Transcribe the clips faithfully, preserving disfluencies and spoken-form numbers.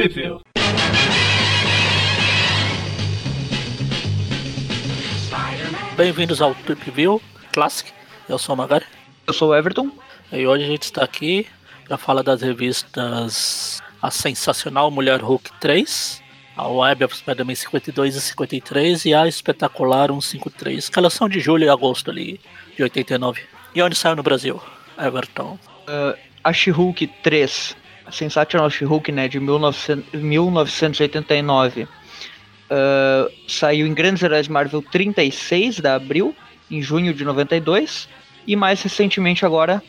Tip-View. Bem-vindos ao Thwip View Classic. Eu sou o Magari. Eu sou o Everton. E hoje a gente está aqui para falar das revistas A Sensacional Mulher Hulk três, a Web of Spider-Man cinquenta e dois e cinquenta e três e a Espetacular cento e cinquenta e três, que elas são de julho e agosto ali, de oitenta e nove. E onde saiu no Brasil, Everton? Uh, a She-Hulk três, a Sensacional She-Hulk, né, de mil novecentos e oitenta e nove, uh, saiu em Grandes Heróis Marvel trinta e seis de abril, em junho de noventa e dois, e mais recentemente agora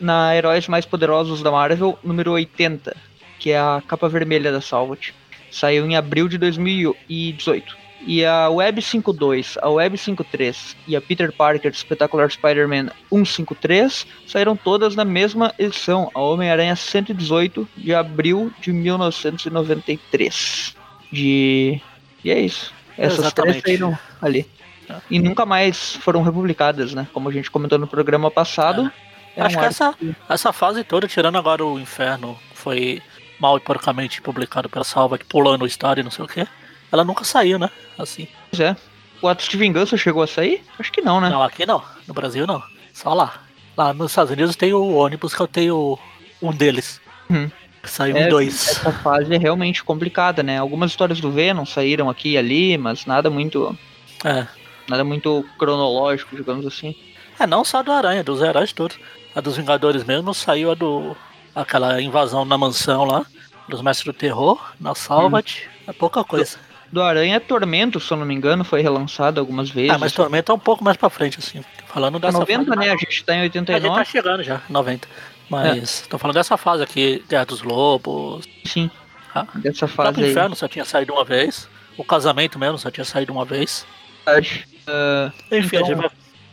na Heróis Mais Poderosos da Marvel, número oitenta, que é a capa vermelha da Salvat. Saiu em abril de dois mil e dezoito. E a Web cinquenta e dois, a Web cinquenta e três e a Peter Parker Espetacular Spider-Man cento e cinquenta e três saíram todas na mesma edição, a Homem-Aranha cento e dezoito, de abril de mil novecentos e noventa e três. De... E é isso. Essas Exatamente. três saíram ali. É. E nunca mais foram republicadas, né? Como a gente comentou no programa passado. É. É Acho um que essa, que... essa fase toda, tirando agora o Inferno, foi mal e porcamente publicado pela Salva, pulando o Star e não sei o que. Ela nunca saiu, né? Assim. Pois é. O Atos de Vingança chegou a sair? Acho que não, né? Não, aqui não. No Brasil não. Só lá. Lá nos Estados Unidos tem o ônibus que eu tenho um deles. Hum. Saiu é, em dois. Essa fase é realmente complicada, né? Algumas histórias do Venom saíram aqui e ali, mas nada muito... É. Nada muito cronológico, digamos assim. É, não só do Aranha, dos heróis todos. A dos Vingadores mesmo saiu a do... Aquela invasão na mansão lá, dos Mestres do Terror, na Salvat, hum. é pouca coisa. Do Aranha, Tormento, se eu não me engano, foi relançado algumas vezes. Ah, mas assim. Tormento é um pouco mais pra frente, assim. Falando dessa noventa, fase, né? Mas... A gente tá em oitenta e nove. A gente tá chegando já, noventa. Mas é. tô falando dessa fase aqui, Guerra dos Lobos. Sim, ah. dessa fase aí. O Inferno só tinha saído uma vez. O Casamento mesmo só tinha saído uma vez. Acho. Uh, Enfim, então, a gente vai, a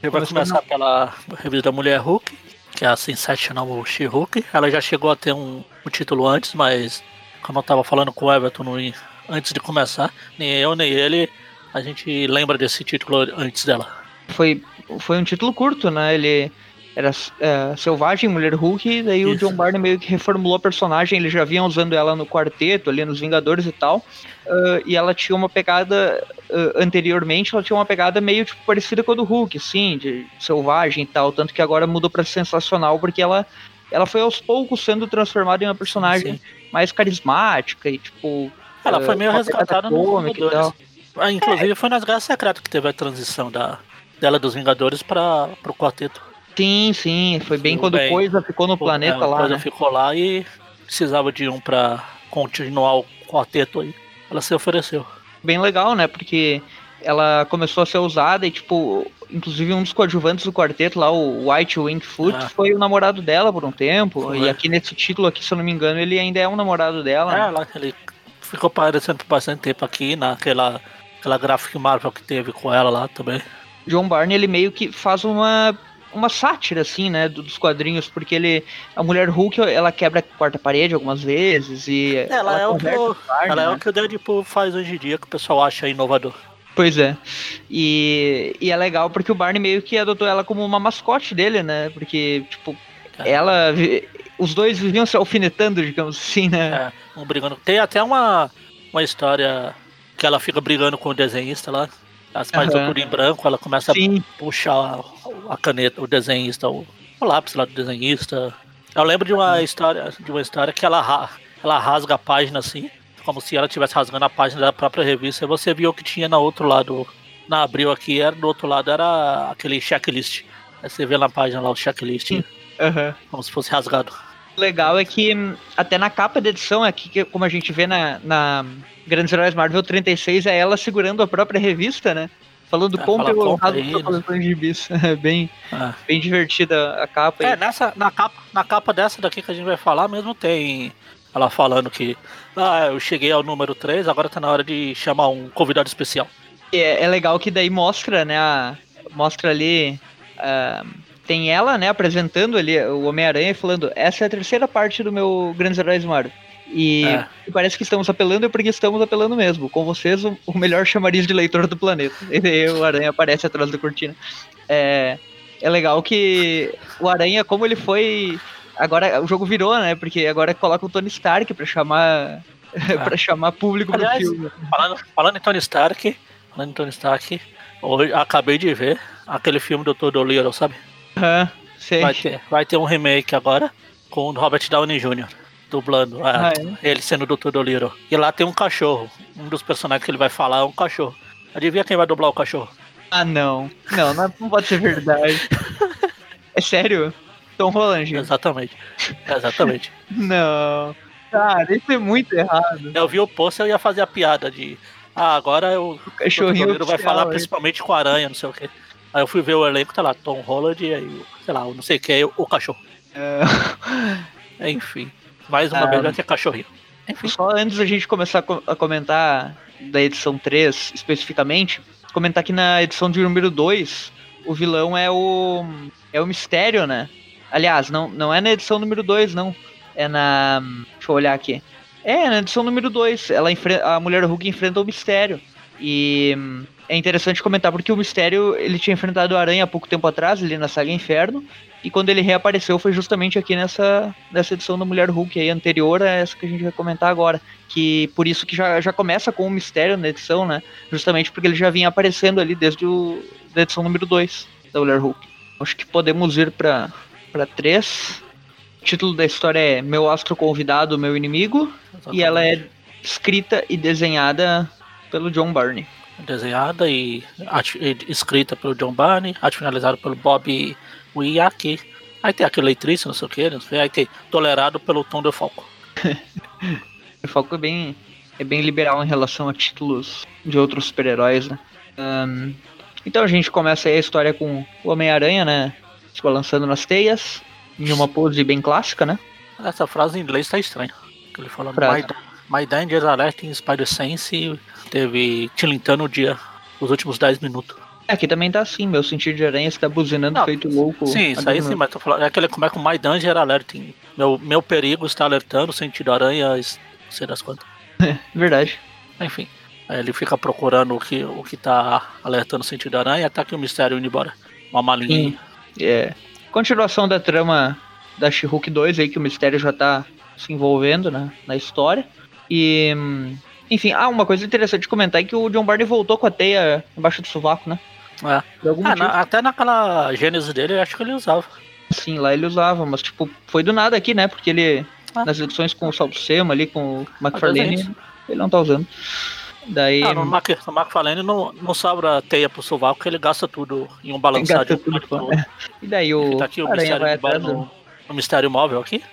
gente vai começar não. pela revista Mulher Hulk, que é a Sensacional She-Hulk. Ela já chegou a ter um, um título antes, mas como eu tava falando com o Everton no, antes de começar, nem eu nem ele, a gente lembra desse título antes dela. Foi, foi um título curto, né? Ele era é, Selvagem, Mulher Hulk, e daí Isso. o John Byrne meio que reformulou a personagem. Eles já vinham usando ela no Quarteto, ali nos Vingadores e tal, uh, e ela tinha uma pegada, uh, anteriormente, ela tinha uma pegada meio tipo, parecida com a do Hulk, sim, de Selvagem e tal, tanto que agora mudou pra Sensacional, porque ela, ela foi aos poucos sendo transformada em uma personagem sim. mais carismática e tipo... Ela uh, foi meio resgatada nos Vingadores. Ah, inclusive é. foi nas Guerras Secretas que teve a transição da, dela dos Vingadores pra, pro Quarteto. Sim, sim, foi bem sim, quando bem, Coisa ficou no foi, planeta é, lá, Coisa né? ficou lá e precisava de um pra continuar o Quarteto aí. Ela se ofereceu. Bem legal, né? Porque ela começou a ser usada e, tipo, inclusive um dos coadjuvantes do Quarteto lá, o White Wingfoot, ah. foi o namorado dela por um tempo. Foi. E aqui nesse título aqui, se eu não me engano, ele ainda é um namorado dela. É, né? lá que ele ficou aparecendo por bastante tempo aqui, naquela aquela graphic Marvel que teve com ela lá também. John Byrne, ele meio que faz uma... uma sátira, assim, né, dos quadrinhos, porque ele, a Mulher Hulk, ela quebra a quarta parede algumas vezes e... Ela, ela é, o que, o, Barney, ela né? é o que o Deadpool faz hoje em dia, que o pessoal acha inovador. Pois é, e, e é legal porque o Barney meio que adotou ela como uma mascote dele, né, porque, tipo, é. ela... Os dois viviam se alfinetando, digamos assim, né. É, um brigando. Tem até uma, uma história que ela fica brigando com o desenhista lá. As páginas uhum. tudo em branco, ela começa Sim. a puxar a caneta, o desenhista, o, o lápis lá do desenhista. Eu lembro de uma história, de uma história que ela, ela rasga a página assim, como se ela estivesse rasgando a página da própria revista, e você viu o que tinha no outro lado, na abril aqui, era, do outro lado era aquele checklist. Aí você vê na página lá o checklist, uhum. como se fosse rasgado. O legal é que até na capa da edição, aqui, como a gente vê na, na Grandes Heróis Marvel trinta e seis, é ela segurando a própria revista, né? Falando é, como pegou o lado do coleção de gibis. Bem, é. bem divertida a capa. É, nessa, na, capa, na capa dessa daqui que a gente vai falar mesmo tem ela falando que ah, eu cheguei ao número três, agora tá na hora de chamar um convidado especial. É, é legal que daí mostra, né? A, mostra ali... A, tem ela, né, apresentando ali o Homem-Aranha e falando, essa é a terceira parte do meu Grandes Heróis Marvel. E é. parece que estamos apelando, é porque estamos apelando mesmo. Com vocês, o melhor chamariz de leitor do planeta. E daí o Aranha aparece atrás da cortina. É, é legal que o Aranha, como ele foi... Agora o jogo virou, né, porque agora coloca o Tony Stark pra chamar é, pra chamar público. Aliás, pro filme. Falando, falando em Tony Stark, falando em Tony Stark, hoje, acabei de ver aquele filme doutor Dolittle, sabe? Aham, uhum, sei. Vai ter, vai ter um remake agora com o Robert Downey júnior dublando, ah, a, é? ele sendo o doutor Dolittle. E lá tem um cachorro. Um dos personagens que ele vai falar é um cachorro. Adivinha quem vai dublar o cachorro? Ah, não. Não, não pode ser verdade. É sério? Tom Holland. Exatamente. Exatamente. Não. Cara, isso é muito errado. Eu vi o pôster e eu ia fazer a piada de... Ah, agora eu, o cachorrinho doutor Dolittle vai falar principalmente com a aranha, não sei o quê. Aí eu fui ver o elenco, tá lá, Tom Holland e aí, sei lá, o não sei o que, o cachorro. É... Enfim. Mais uma ah, vez vai ter cachorrinho. Enfim. Só antes da gente começar a comentar da edição três, especificamente, comentar que na edição de número dois, o vilão é o... É o Mistério, né? Aliás, não, não é na edição número dois, não. É na... Deixa eu olhar aqui. É, na edição número dois. Ela enfrenta, a Mulher Hulk enfrenta o Mistério. E é interessante comentar porque o Mistério, ele tinha enfrentado a Aranha há pouco tempo atrás, ali na Saga Inferno. E quando ele reapareceu foi justamente aqui nessa, nessa edição da Mulher Hulk aí, anterior a essa que a gente vai comentar agora. Que por isso que já, já começa com o Mistério na edição, né? Justamente porque ele já vinha aparecendo ali desde a edição número dois da Mulher Hulk. Acho que podemos ir pra, pra três. O título da história é Meu Astro Convidado, Meu Inimigo. Exatamente. E ela é escrita e desenhada pelo John Byrne. Desenhada e, e escrita pelo John Byrne, arte finalizada pelo Bob... O Iaki. Aí tem aquele leitrice, não sei o que, não sei. Aí tem tolerado pelo Tom DeFalco. DeFalco é bem, é bem liberal em relação a títulos de outros super-heróis, né? Um, então a gente começa aí a história com o Homem-Aranha, né? Se balançando nas teias, em uma pose bem clássica, né? Essa frase em inglês tá estranha. Ele falando My, My Danger Alert in Spider-Sense teve tilintando o dia, os últimos dez minutos. Aqui também tá assim, meu sentido de aranha está buzinando, não, feito louco. Sim, isso aí sim, mas tô falando, é aquele como é que o My Danger Alert. Meu, meu perigo está alertando, o sentido de aranha, não sei das quantas. É, verdade. Enfim, aí ele fica procurando o que, o que tá alertando o sentido de aranha, até que o Mistério indo embora. Uma malinha. Sim, é. Continuação da trama da She-Hulk dois aí, que o Mistério já tá se envolvendo, né, na história. E, enfim, ah, uma coisa interessante de comentar é que o John Byrne voltou com a teia embaixo do sovaco, né? É. Ah, na, até naquela gênese dele eu acho que ele usava. Sim, lá ele usava, mas tipo, foi do nada aqui, né? Porque ele, ah. nas edições com o Salto Sema ali, com o McFarlane, ah, ele não tá usando. Daí... Ah, no, Mac, no McFarlane não, não sobra teia pro sovaco, porque ele gasta tudo em um balançado. Gasta tudo, pro... E daí o tá aqui, o Mistério vai no, no Mistério Móvel aqui.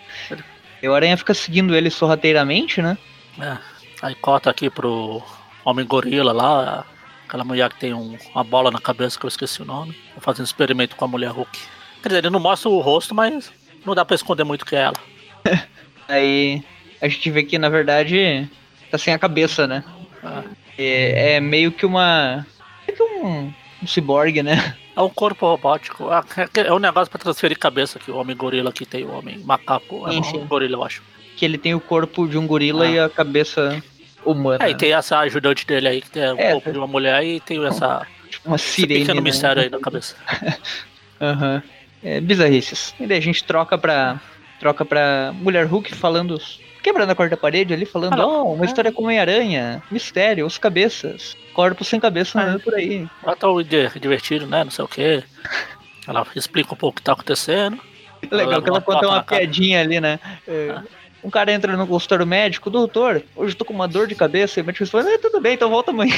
E o Aranha fica seguindo ele sorrateiramente, né? É. Aí corta aqui pro Homem Gorila lá. Aquela mulher que tem um, uma bola na cabeça que eu esqueci o nome. Tá fazendo experimento com a Mulher Hulk. Quer dizer, ele não mostra o rosto, mas não dá pra esconder muito que é ela. Aí a gente vê que, na verdade, tá sem a cabeça, né? Ah. É, é meio que uma... É que um, um ciborgue, né? É um corpo robótico. É um negócio pra transferir cabeça que o Homem Gorila aqui tem. O Homem Macaco é um Homem Gorila, eu acho. Que ele tem o corpo de um gorila ah. e a cabeça... humana. É, e tem essa ajudante dele aí, que tem é, um corpo de uma mulher e tem essa... Uma sirene. Pequeno mistério, né, aí na cabeça. Aham. Uhum. É, bizarrices. E daí a gente troca pra... Troca pra Mulher Hulk falando... Quebrando a quarta parede ali, falando... Ah, oh, uma é. história com Homem-Aranha. Mistério, os cabeças. Corpo sem cabeça andando ah, por aí. Ela tá divertido, né? Não sei o quê. Ela explica um pouco o que tá acontecendo. Legal ela que ela conta uma piadinha cara. ali, né? Ah. É. Um cara entra no consultório médico, doutor, hoje eu tô com uma dor de cabeça, e o médico fala, tudo bem, então volta amanhã.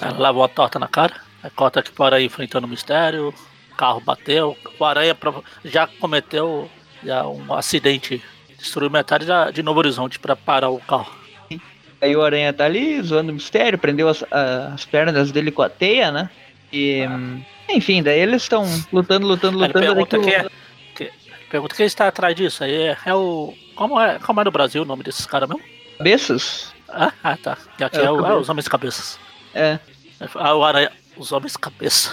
Ela lavou a torta na cara, aí corta aqui para aí enfrentando o Mistério, o carro bateu, o Aranha já cometeu já um acidente, destruiu metade da, de Novo Horizonte para parar o carro. Aí o Aranha tá ali zoando o Mistério, prendeu as, as pernas dele com a teia, né? E, ah. enfim, daí eles estão lutando, lutando, lutando. Pergunta quem está atrás disso aí, é, é o... Como é, como é no Brasil o nome desses caras mesmo? Cabeças? Ah, ah tá. E aqui é, é, o, é os Homens Cabeças. É. Ah, o Aranha... Os Homens Cabeça.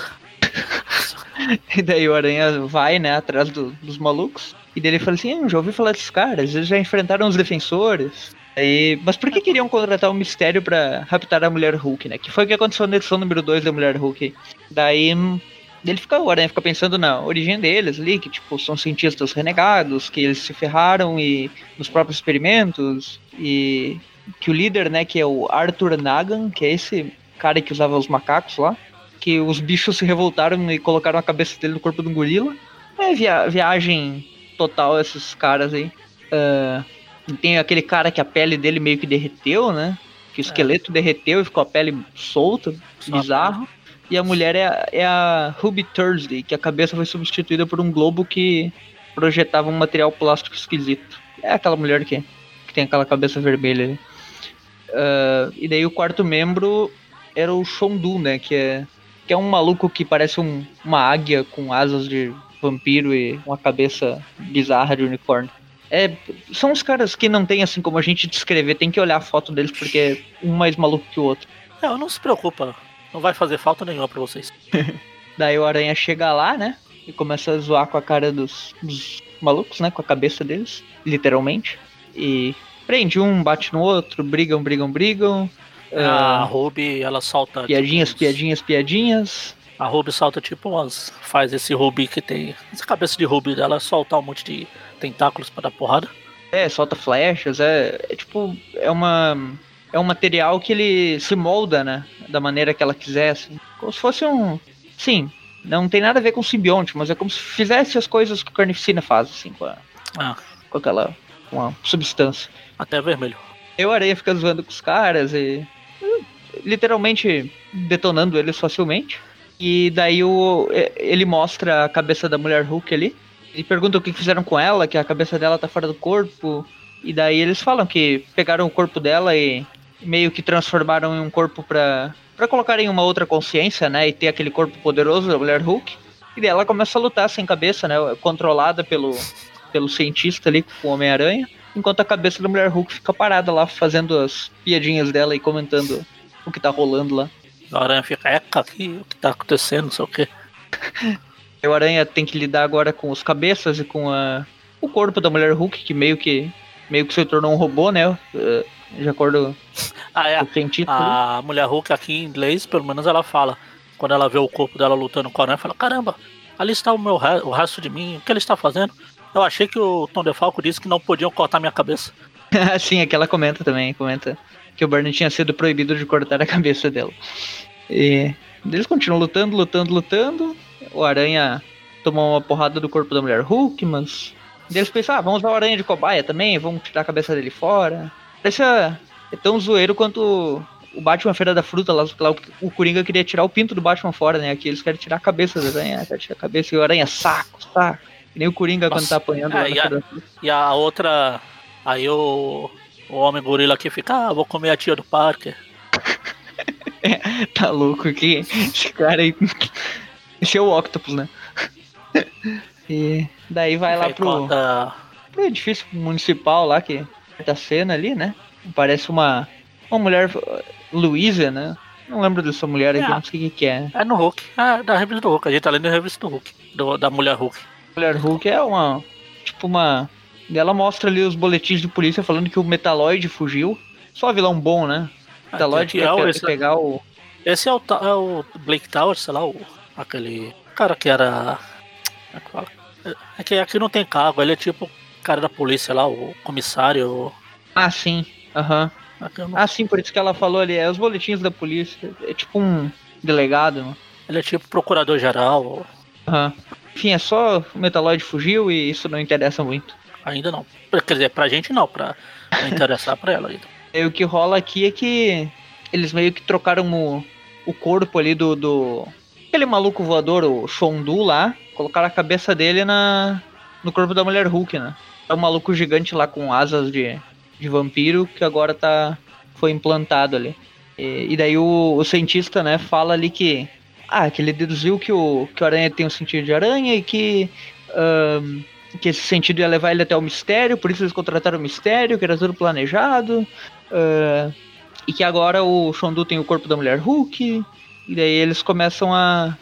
E daí o Aranha vai, né, atrás do, dos malucos. E daí ele fala assim, eu já ouvi falar desses caras, eles já enfrentaram os defensores. E, mas por que queriam contratar o Mistério pra raptar a Mulher Hulk, né? Que foi o que aconteceu na edição número dois da Mulher Hulk. Daí... Ele fica, o Aranha fica pensando na origem deles ali, que tipo, são cientistas renegados, que eles se ferraram e, nos próprios experimentos, e que o líder, né, que é o Arthur Nagan, que é esse cara que usava os macacos lá, que os bichos se revoltaram e colocaram a cabeça dele no corpo de um gorila. É via- viagem total esses caras aí. Uh, tem aquele cara que a pele dele meio que derreteu, né? Que o esqueleto é. derreteu e ficou a pele solta, Só bizarro. A e a mulher é a, é a Ruby Thursday, que a cabeça foi substituída por um globo que projetava um material plástico esquisito. É aquela mulher que, que tem aquela cabeça vermelha ali. Uh, e daí o quarto membro era o Shondu, né? Que é, que é um maluco que parece um, uma águia com asas de vampiro e uma cabeça bizarra de unicórnio. É, são os caras que não tem assim como a gente descrever, tem que olhar a foto deles porque é um mais maluco que o outro. Não, não se preocupa, não vai fazer falta nenhuma pra vocês. Daí o Aranha chega lá, né, e começa a zoar com a cara dos, dos malucos, né, com a cabeça deles, literalmente. E prende um, bate no outro, brigam, brigam, brigam. A uh, Ruby, ela solta... Piadinhas, tipo, piadinhas, piadinhas. A Ruby solta tipo umas... Faz esse Ruby que tem... Essa cabeça de Ruby dela soltar um monte de tentáculos pra dar porrada. É, solta flechas, é, é tipo... É uma... É um material que ele se molda, né? Da maneira que ela quisesse. Como se fosse um... Sim, não tem nada a ver com simbionte, mas é como se fizesse as coisas que o Carnificina faz, assim, com a... Ah. Com aquela... Com a substância. Até vermelho. E o Aranha fica zoando com os caras e... Literalmente detonando eles facilmente. E daí o, ele mostra a cabeça da Mulher Hulk ali e pergunta o que fizeram com ela, que a cabeça dela tá fora do corpo. E daí eles falam que pegaram o corpo dela e meio que transformaram em um corpo pra, pra colocar em uma outra consciência, né? E ter aquele corpo poderoso da Mulher Hulk. E daí ela começa a lutar sem cabeça, né? Controlada pelo, pelo cientista ali com o Homem-Aranha. Enquanto a cabeça da Mulher Hulk fica parada lá fazendo as piadinhas dela e comentando o que tá rolando lá. O Aranha fica, eca, aqui, o que tá acontecendo, não sei o quê. O Aranha tem que lidar agora com os cabeças e com a, o corpo da Mulher Hulk, que meio que, meio que se tornou um robô, né? De acordo ah, é. com o cientista. A Mulher Hulk aqui em inglês, pelo menos ela fala, quando ela vê o corpo dela lutando com o Aranha, fala, caramba, ali está o, meu, o resto de mim, o que ele está fazendo? Eu achei que o Tom DeFalco disse que não podiam cortar minha cabeça. Sim, é que ela comenta também, comenta que o Byrne tinha sido proibido de cortar a cabeça dela. E eles continuam lutando, lutando, lutando. O Aranha tomou uma porrada do corpo da Mulher Hulk, mas... E eles pensam, ah, vamos usar o Aranha de cobaia também, vamos tirar a cabeça dele fora. Parece é tão zoeiro quanto o Batman Feira da Fruta, lá, lá o Coringa queria tirar o pinto do Batman fora, né? Aqui eles querem tirar a cabeça do Aranha, querem tirar a cabeça, e o Aranha, saco, saco. Que nem o Coringa Nossa. quando tá apanhando. É, e, a, e a outra... Aí o... O homem gorila aqui fica, ah, vou comer a tia do Parker. É, tá louco aqui. Esse cara aí... Esse é o Octopus, né? E daí vai e lá pro... Conta... Pro edifício municipal lá, que tá cena ali, né? Parece uma... Uma mulher... Luísa, né? Não lembro dessa mulher é. aqui, não sei o que é. É no Hulk. É da revista do Hulk. A gente tá lendo a revista do Hulk. Do, da Mulher Hulk. Mulher Hulk é uma... Tipo uma... E ela mostra ali os boletins de polícia falando que o Metaloid fugiu. Só vilão bom, né? Metaloid que quer esse, pegar o... Esse é o, é o Blake Tower, sei lá, o, aquele cara que era... É que aqui não tem cargo, ele é tipo o cara da polícia lá, o comissário. Ah, sim, aham. Uhum. Não... Ah, sim, por isso que ela falou ali, é os boletins da polícia. É tipo um delegado, mano. Ele é tipo procurador-geral. Aham. Uhum. Enfim, é só o Metaloid fugiu e isso não interessa muito. Ainda não. Quer dizer, pra gente não, pra não interessar pra ela ainda. E o que rola aqui é que eles meio que trocaram o, o corpo ali do, do... Aquele maluco voador, o Shondu lá, colocaram a cabeça dele na, no corpo da Mulher Hulk, né? É um maluco gigante lá com asas de, de vampiro que agora tá, foi implantado ali. E, e daí o, o cientista, né, fala ali que... Ah, que ele deduziu que o, que o Aranha tem um sentido de aranha e que... Um, que esse sentido ia levar ele até o mistério, por isso eles contrataram o mistério, que era tudo planejado, uh, e que agora o Shondu tem o corpo da Mulher Hulk, e daí eles começam a...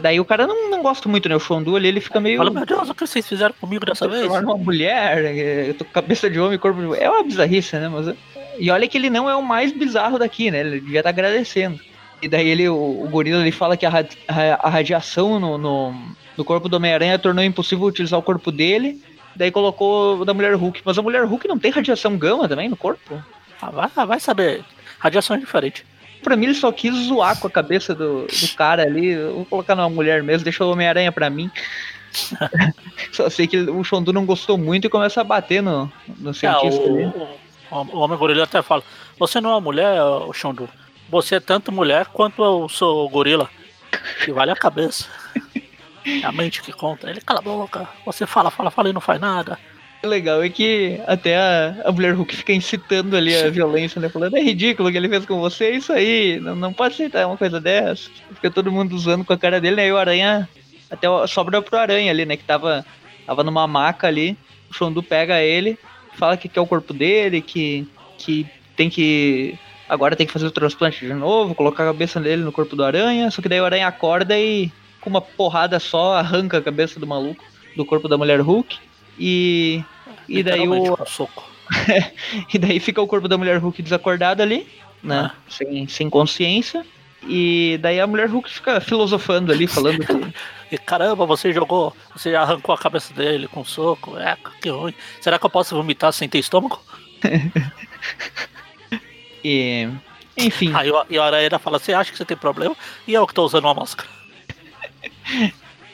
Daí o cara não, não gosta muito, né, o Shondu ali, ele fica meio... Fala, meu Deus, o que vocês fizeram comigo dessa vez? Uma mulher, eu tô com cabeça de homem, corpo de mulher, é uma bizarrice, né, mas... E olha que ele não é o mais bizarro daqui, né, ele devia estar agradecendo. E daí ele, o, o gorila ele fala que a, radi, a, a radiação no, no, no corpo do Homem-Aranha tornou impossível utilizar o corpo dele. Daí colocou o da Mulher Hulk. Mas a Mulher Hulk não tem radiação gama também no corpo? Ah, vai, vai saber. Radiação é diferente. Pra mim ele só quis zoar com a cabeça do, do cara ali. Eu vou colocar numa mulher mesmo, deixa o Homem-Aranha pra mim. Só sei que o Shondu não gostou muito e começa a bater no, no cientista é, o, ali. O, o Homem-Gorila até fala: você não é uma mulher, Shondu. Você é tanto mulher quanto eu sou gorila. Que vale a cabeça. É a mente que conta. Ele cala a boca. Você fala, fala, fala e não faz nada. O legal é que até a, a Mulher Hulk fica incitando ali a violência, né? Falando, é ridículo o que ele fez com você, é isso aí. Não, não pode aceitar uma coisa dessa. Fica todo mundo usando com a cara dele, né? E o Aranha... Até sobra pro Aranha ali, né? Que tava, tava numa maca ali. O Shondu pega ele, fala que quer o corpo dele, que, que tem que... Agora tem que fazer o transplante de novo, colocar a cabeça dele no corpo do Aranha. Só que daí o Aranha acorda e com uma porrada só arranca a cabeça do maluco do corpo da Mulher Hulk. E, e daí o... um soco. E daí fica o corpo da Mulher Hulk desacordado ali, né? Ah. Sem, sem consciência. E daí a Mulher Hulk fica filosofando ali, falando que... E caramba, você jogou, você arrancou a cabeça dele com um soco. É, que ruim. Será que eu posso vomitar sem ter estômago? E, enfim. Aí o Aranha fala, você acha que você tem problema? E eu que tô usando uma máscara.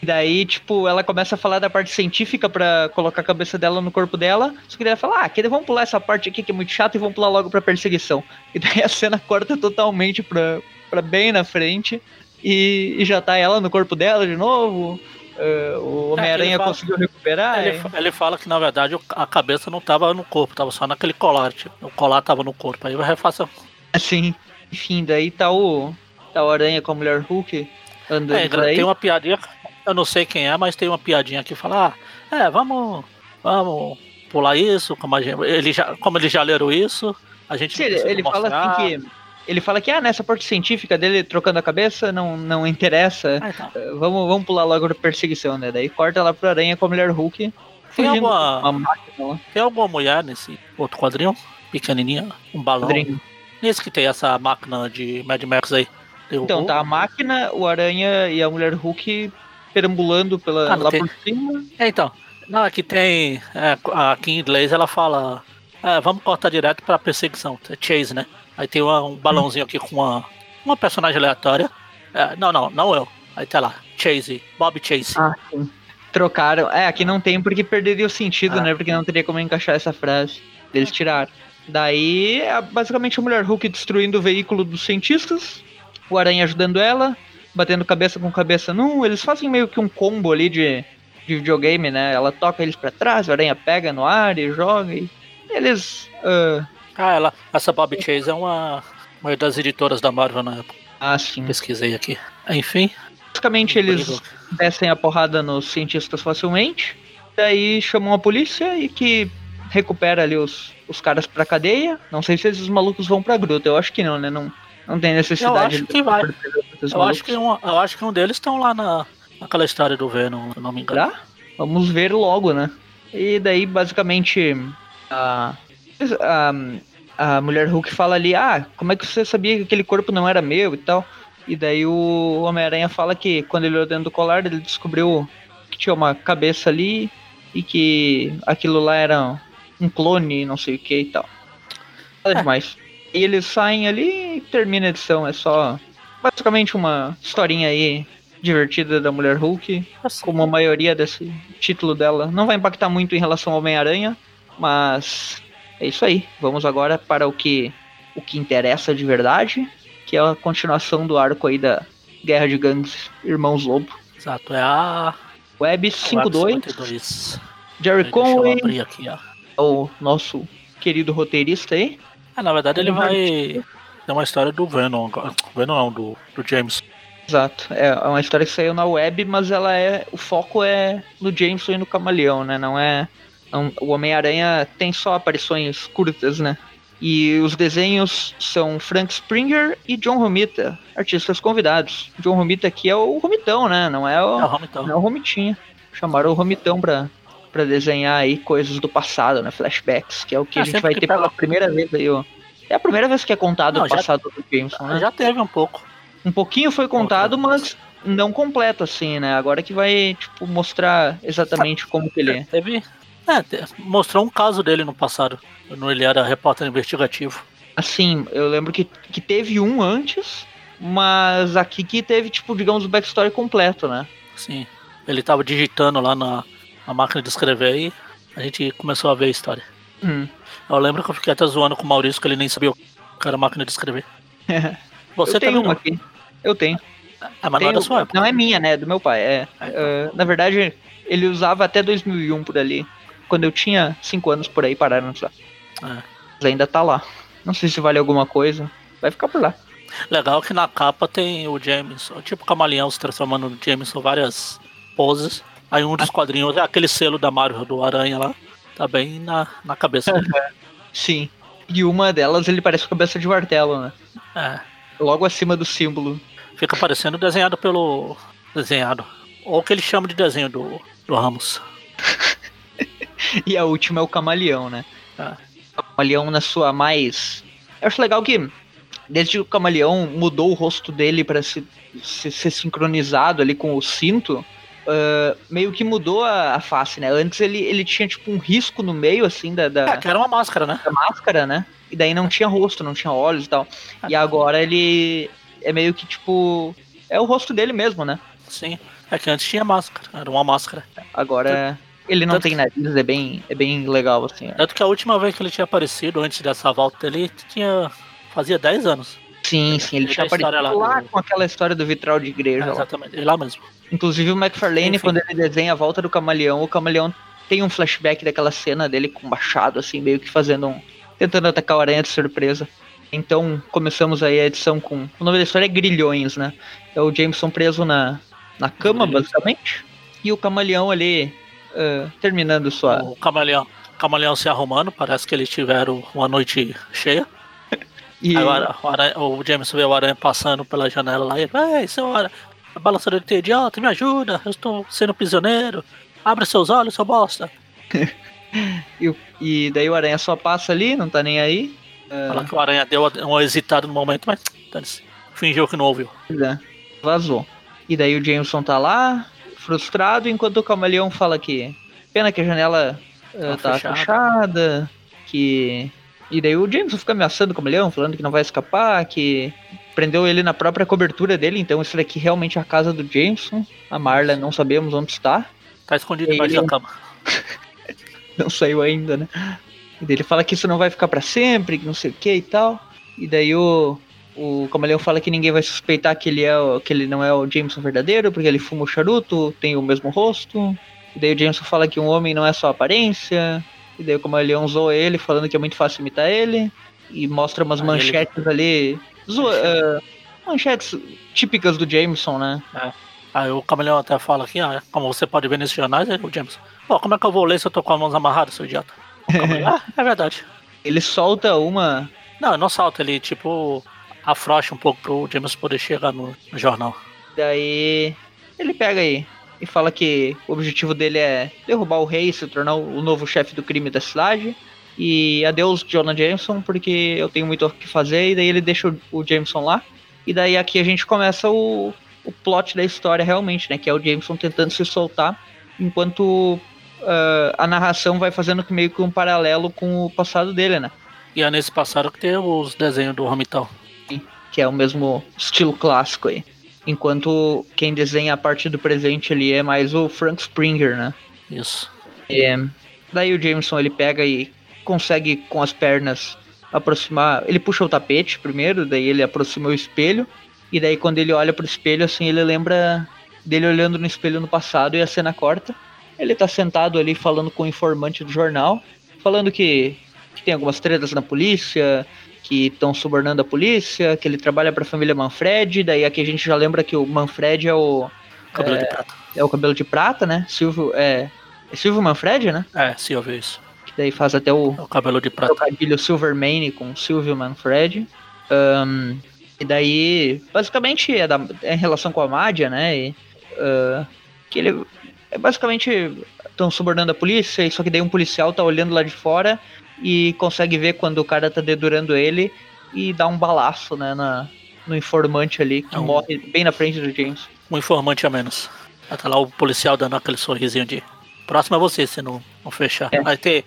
E daí, tipo, ela começa a falar da parte científica pra colocar a cabeça dela no corpo dela. Só que daí ela fala, ah, que vamos pular essa parte aqui que é muito chata e vamos pular logo pra perseguição. E daí a cena corta totalmente pra, pra bem na frente. E, e já tá ela no corpo dela de novo. Uh, o Homem-Aranha é, conseguiu recuperar. Ele, ele fala que na verdade a cabeça não tava no corpo, tava só naquele colar, tipo, o colar tava no corpo, aí vai refação. Assim, enfim, daí tá o, tá o Aranha com a Mulher Hulk andando é, por aí. Tem uma piadinha, eu não sei quem é, mas tem uma piadinha que fala, ah, é, vamos, vamos pular isso, como, a gente, ele já, como eles já leram isso, a gente Sim, ele, ele fala assim que... Ele fala que, ah, nessa parte científica dele trocando a cabeça não, não interessa. Ah, tá. Vamos, vamos pular logo pra perseguição, né? Daí corta lá pro Aranha com a Mulher Hulk. Tem alguma, uma máquina lá. Tem alguma mulher nesse outro quadrinho? Pequenininha, um balão. Quadrinho. Nesse que tem essa máquina de Mad Max aí. Tem então, tá a máquina, o Aranha e a Mulher Hulk perambulando pela, ah, lá tem... por cima. É, então. Não, aqui tem. É, aqui em inglês ela fala. É, vamos cortar direto pra perseguição. É chase, né? Aí tem uma, um balãozinho aqui com uma, uma personagem aleatória. É, não, não, não eu. Aí tá lá, Chase, Bob Chase. Ah, sim. Trocaram. É, aqui não tem porque perderia o sentido, ah. né? Porque não teria como encaixar essa frase. Eles tiraram. Daí, é basicamente a Mulher Hulk destruindo o veículo dos cientistas. O Aranha ajudando ela. Batendo cabeça com cabeça num. Eles fazem meio que um combo ali de, de videogame, né? Ela toca eles pra trás, o Aranha pega no ar e joga. E eles... Uh, Ah, ela, essa Bob Chase é uma, uma das editoras da Marvel na época. Ah, sim. Pesquisei aqui. Enfim. Basicamente eles descem a porrada nos cientistas facilmente. Daí chamam a polícia e que recupera ali os, os caras pra cadeia. Não sei se esses malucos vão pra gruta. Eu acho que não, né? Não, não tem necessidade. Eu acho que de... vai. Eu acho que, um, eu acho que um deles estão lá na, naquela história do Venom, se não me engano. Tá? Vamos ver logo, né? E daí basicamente a... a A Mulher Hulk fala ali, ah, como é que você sabia que aquele corpo não era meu e tal? E daí o Homem-Aranha fala que quando ele olhou dentro do colar, ele descobriu que tinha uma cabeça ali e que aquilo lá era um clone, não sei o que e tal. Nada demais. E eles saem ali e termina a edição. É só basicamente uma historinha aí divertida da Mulher Hulk, como a maioria desse título dela. Não vai impactar muito em relação ao Homem-Aranha, mas... É isso aí, vamos agora para o que, o que interessa de verdade, que é a continuação do arco aí da Guerra de Gangues, Irmãos Lobo. Exato, é a... Web cinquenta e dois, Jerry Conway, aqui, o nosso querido roteirista aí. Ah, na verdade ele vai... É uma história do Venom, Venom não, do, do Jameson. Exato, é uma história que saiu na web, mas ela é... o foco é no Jameson e no Camaleão, né, não é... O Homem-Aranha tem só aparições curtas, né? E os desenhos são Frank Springer e John Romita, artistas convidados. John Romita aqui é o Romitão, né? Não é o, é o, Romitão. Não é o Romitinha. Chamaram o Romitão pra, pra desenhar aí coisas do passado, né? Flashbacks, que é o que é, a gente vai ter pela primeira vez aí, ó. É a primeira vez que é contado não, o passado já, do Jameson, né? Já teve um pouco. um pouquinho foi contado, mas não completo, assim, né? Agora que vai, tipo, mostrar exatamente como que ele é. Teve... É, mostrou um caso dele no passado, quando ele era repórter investigativo. Assim, eu lembro que, que teve um antes, mas aqui que teve, tipo, digamos, o backstory completo, né? Sim, ele tava digitando lá na, na máquina de escrever e a gente começou a ver a história. Hum. Eu lembro que eu fiquei até zoando com o Maurício, que ele nem sabia o que era a máquina de escrever. Você eu tenho uma aqui. Eu tenho. Ah, mas não é da sua época. Não é minha, né? Do meu pai. É, uh, na verdade, ele usava até dois mil e um por ali. Quando eu tinha cinco anos por aí, pararam de usar. É. Mas ainda tá lá. Não sei se vale alguma coisa. Vai ficar por lá. Legal que na capa tem o Jameson. Tipo o Camaleão se transformando no Jameson. Várias poses. Aí um dos quadrinhos é aquele selo da Marvel do Aranha lá. Tá bem na, na cabeça. Sim. E uma delas ele parece Cabeça de Martelo, né? É. Logo acima do símbolo. Fica parecendo desenhado pelo... Desenhado. Ou o que ele chama de desenho do, do Ramos. E a última é o Camaleão, né? É. O Camaleão na sua mais... Eu acho legal que... Desde que o Camaleão mudou o rosto dele pra se, se, ser sincronizado ali com o cinto... Uh, meio que mudou a, a face, né? Antes ele, ele tinha tipo um risco no meio, assim, da... da é, que era uma máscara, né? Da máscara, né? E daí não tinha rosto, não tinha olhos e tal. Ah, e agora ele... É meio que, tipo... É o rosto dele mesmo, né? Sim. É que antes tinha máscara. Era uma máscara. Agora... Tanto... Ele não Tanto... tem nariz. É bem, é bem legal, assim. É. Tanto que a última vez que ele tinha aparecido, antes dessa volta, ele tinha... Fazia dez anos. Sim, sim. Ele, ele tinha aparecido lá, lá do... com aquela história do vitral de igreja. É, exatamente. Lá. Lá mesmo. Inclusive o McFarlane, enfim, quando ele desenha a volta do Camaleão, o Camaleão tem um flashback daquela cena dele com um machado, assim, meio que fazendo um... Tentando atacar o Aranha de surpresa. Então, começamos aí a edição com... O nome da história é Grilhões, né? É o Jameson preso na, na cama, Grilhões. Basicamente. E o Camaleão ali, uh, terminando sua... O Camaleão, Camaleão se arrumando, parece que eles tiveram uma noite cheia. E... Agora, o, aranha, o Jameson vê o Aranha passando pela janela lá e ele... Ei, senhora, a balançadora de idiota, me ajuda, eu estou sendo prisioneiro. Abre seus olhos, seu bosta. e, e daí o Aranha só passa ali, não tá nem aí. Fala que o Aranha deu uma hesitada no momento, mas fingiu que não ouviu. É, vazou. E daí o Jameson tá lá, frustrado, enquanto o Camaleão fala que pena que a janela uh, tá, tá fechada. fechada que... E daí o Jameson fica ameaçando o Camaleão, falando que não vai escapar, que prendeu ele na própria cobertura dele. Então isso daqui realmente é a casa do Jameson. A Marla, não sabemos onde está. Tá escondido embaixo ele... da cama. Não saiu ainda, né? E daí ele fala que isso não vai ficar pra sempre, que não sei o que e tal. E daí o, o Camaleão fala que ninguém vai suspeitar que ele, é, que ele não é o Jameson verdadeiro, porque ele fuma o charuto, tem o mesmo rosto. E daí o Jameson fala que um homem não é só aparência. E daí o Camaleão zoa ele, falando que é muito fácil imitar ele. E mostra umas Aí manchetes ele... ali, zoa, uh, manchetes típicas do Jameson, né? É. Aí o Camaleão até fala aqui, ah, como você pode ver nesses jornais, é o Jameson. Pô, como é que eu vou ler se eu tô com as mãos amarradas, seu idiota? Ah, é verdade. Ele solta uma... Não, não solta, ele tipo afrouxa um pouco pro Jameson poder chegar no, no jornal. Daí ele pega aí e fala que o objetivo dele é derrubar o rei, se tornar o novo chefe do crime da cidade. E adeus, Jonah Jameson, porque eu tenho muito o que fazer. E daí ele deixa o, o Jameson lá. E daí aqui a gente começa o, o plot da história realmente, né? Que é o Jameson tentando se soltar enquanto... Uh, a narração vai fazendo meio que um paralelo com o passado dele, né? E é nesse passado que tem os desenhos do Romita. Que é o mesmo estilo clássico aí. Enquanto quem desenha a parte do presente ali é mais o Frank Springer, né? Isso. E, daí o Jameson ele pega e consegue com as pernas aproximar... Ele puxa o tapete primeiro, daí ele aproxima o espelho. E daí quando ele olha pro espelho, assim, ele lembra dele olhando no espelho no passado e a cena corta. Ele tá sentado ali falando com o informante do jornal, falando que, que tem algumas tretas na polícia, que estão subornando a polícia, que ele trabalha pra família Manfred. Daí aqui a gente já lembra que o Manfred é o... Cabelo é, de prata. É o cabelo de prata, né? Silvio, é, é Silvio Manfred, né? É, Silvio, isso. Que daí faz até o... É o cabelo de prata. O trocadilho Silvermane com Silvio Manfred. Um, e daí, basicamente, é, da, é em relação com a Mádia, né? E, uh, que ele... É basicamente estão subornando a polícia, só que daí um policial tá olhando lá de fora e consegue ver quando o cara tá dedurando ele e dá um balaço, né, na, no informante ali, que é um... morre bem na frente do James. Um informante a menos. Tá lá o policial dando aquele sorrisinho de... Próximo a você, se não, não fechar. É, aí tem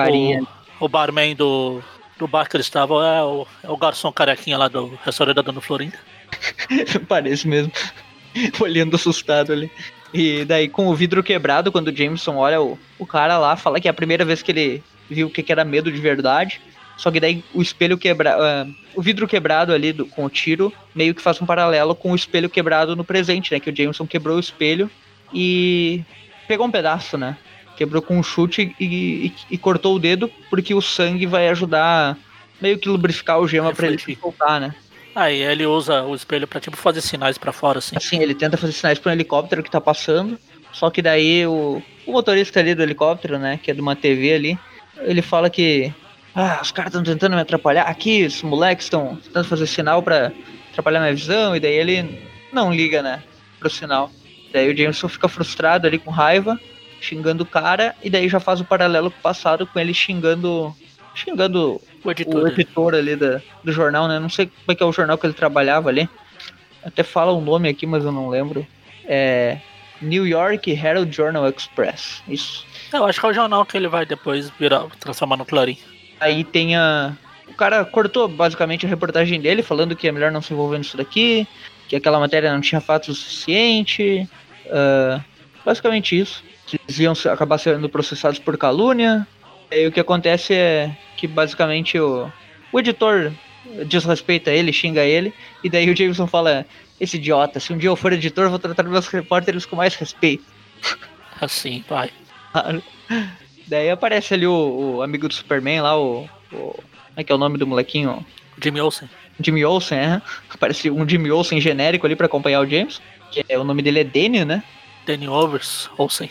o, o barman do, do bar que ele estava, é o, é o garçom carequinha lá do restaurante da Dona Florinda. Parece mesmo. Olhando assustado ali. E daí, com o vidro quebrado, quando o Jameson olha o, o cara lá, fala que é a primeira vez que ele viu o que, que era medo de verdade. Só que daí o espelho quebrado, uh, o vidro quebrado ali do, com o tiro, meio que faz um paralelo com o espelho quebrado no presente, né? Que o Jameson quebrou o espelho e pegou um pedaço, né? Quebrou com um chute e, e, e cortou o dedo, porque o sangue vai ajudar meio que lubrificar o gema pra ele soltar, né? Aí ele usa o espelho pra tipo fazer sinais pra fora, assim. Assim, ele tenta fazer sinais pra um helicóptero que tá passando, só que daí o, o motorista ali do helicóptero, né? Que é de uma T V ali, ele fala que... Ah, os caras estão tentando me atrapalhar. Aqui, os moleques estão tentando fazer sinal pra atrapalhar minha visão. E daí ele não liga, né, pro sinal. Daí o Jameson fica frustrado ali com raiva, xingando o cara. E daí já faz o paralelo com o passado, com ele xingando xingando o editor, o editor ali da, do jornal, né. Não sei como é que é o jornal que ele trabalhava ali. Até fala um nome aqui, mas eu não lembro. É... New York Herald Journal Express. Isso. Eu acho que é o jornal que ele vai depois virar, transformar no Clarim. Aí tem a... O cara cortou basicamente a reportagem dele, falando que é melhor não se envolver nisso daqui, que aquela matéria não tinha fatos o suficiente. Uh, basicamente isso. Eles iam acabar sendo processados por calúnia. Aí o que acontece é que basicamente o, o editor desrespeita ele, xinga ele. E daí o Jameson fala, esse idiota, se um dia eu for editor, vou tratar meus repórteres com mais respeito. Assim, pai. Daí aparece ali o, o amigo do Superman lá, o, o... Como é que é o nome do molequinho? Jimmy Olsen. Jimmy Olsen, é. Aparece um Jimmy Olsen genérico ali pra acompanhar o James. Que é, o nome dele é Danny, né? Danny Overs Olsen.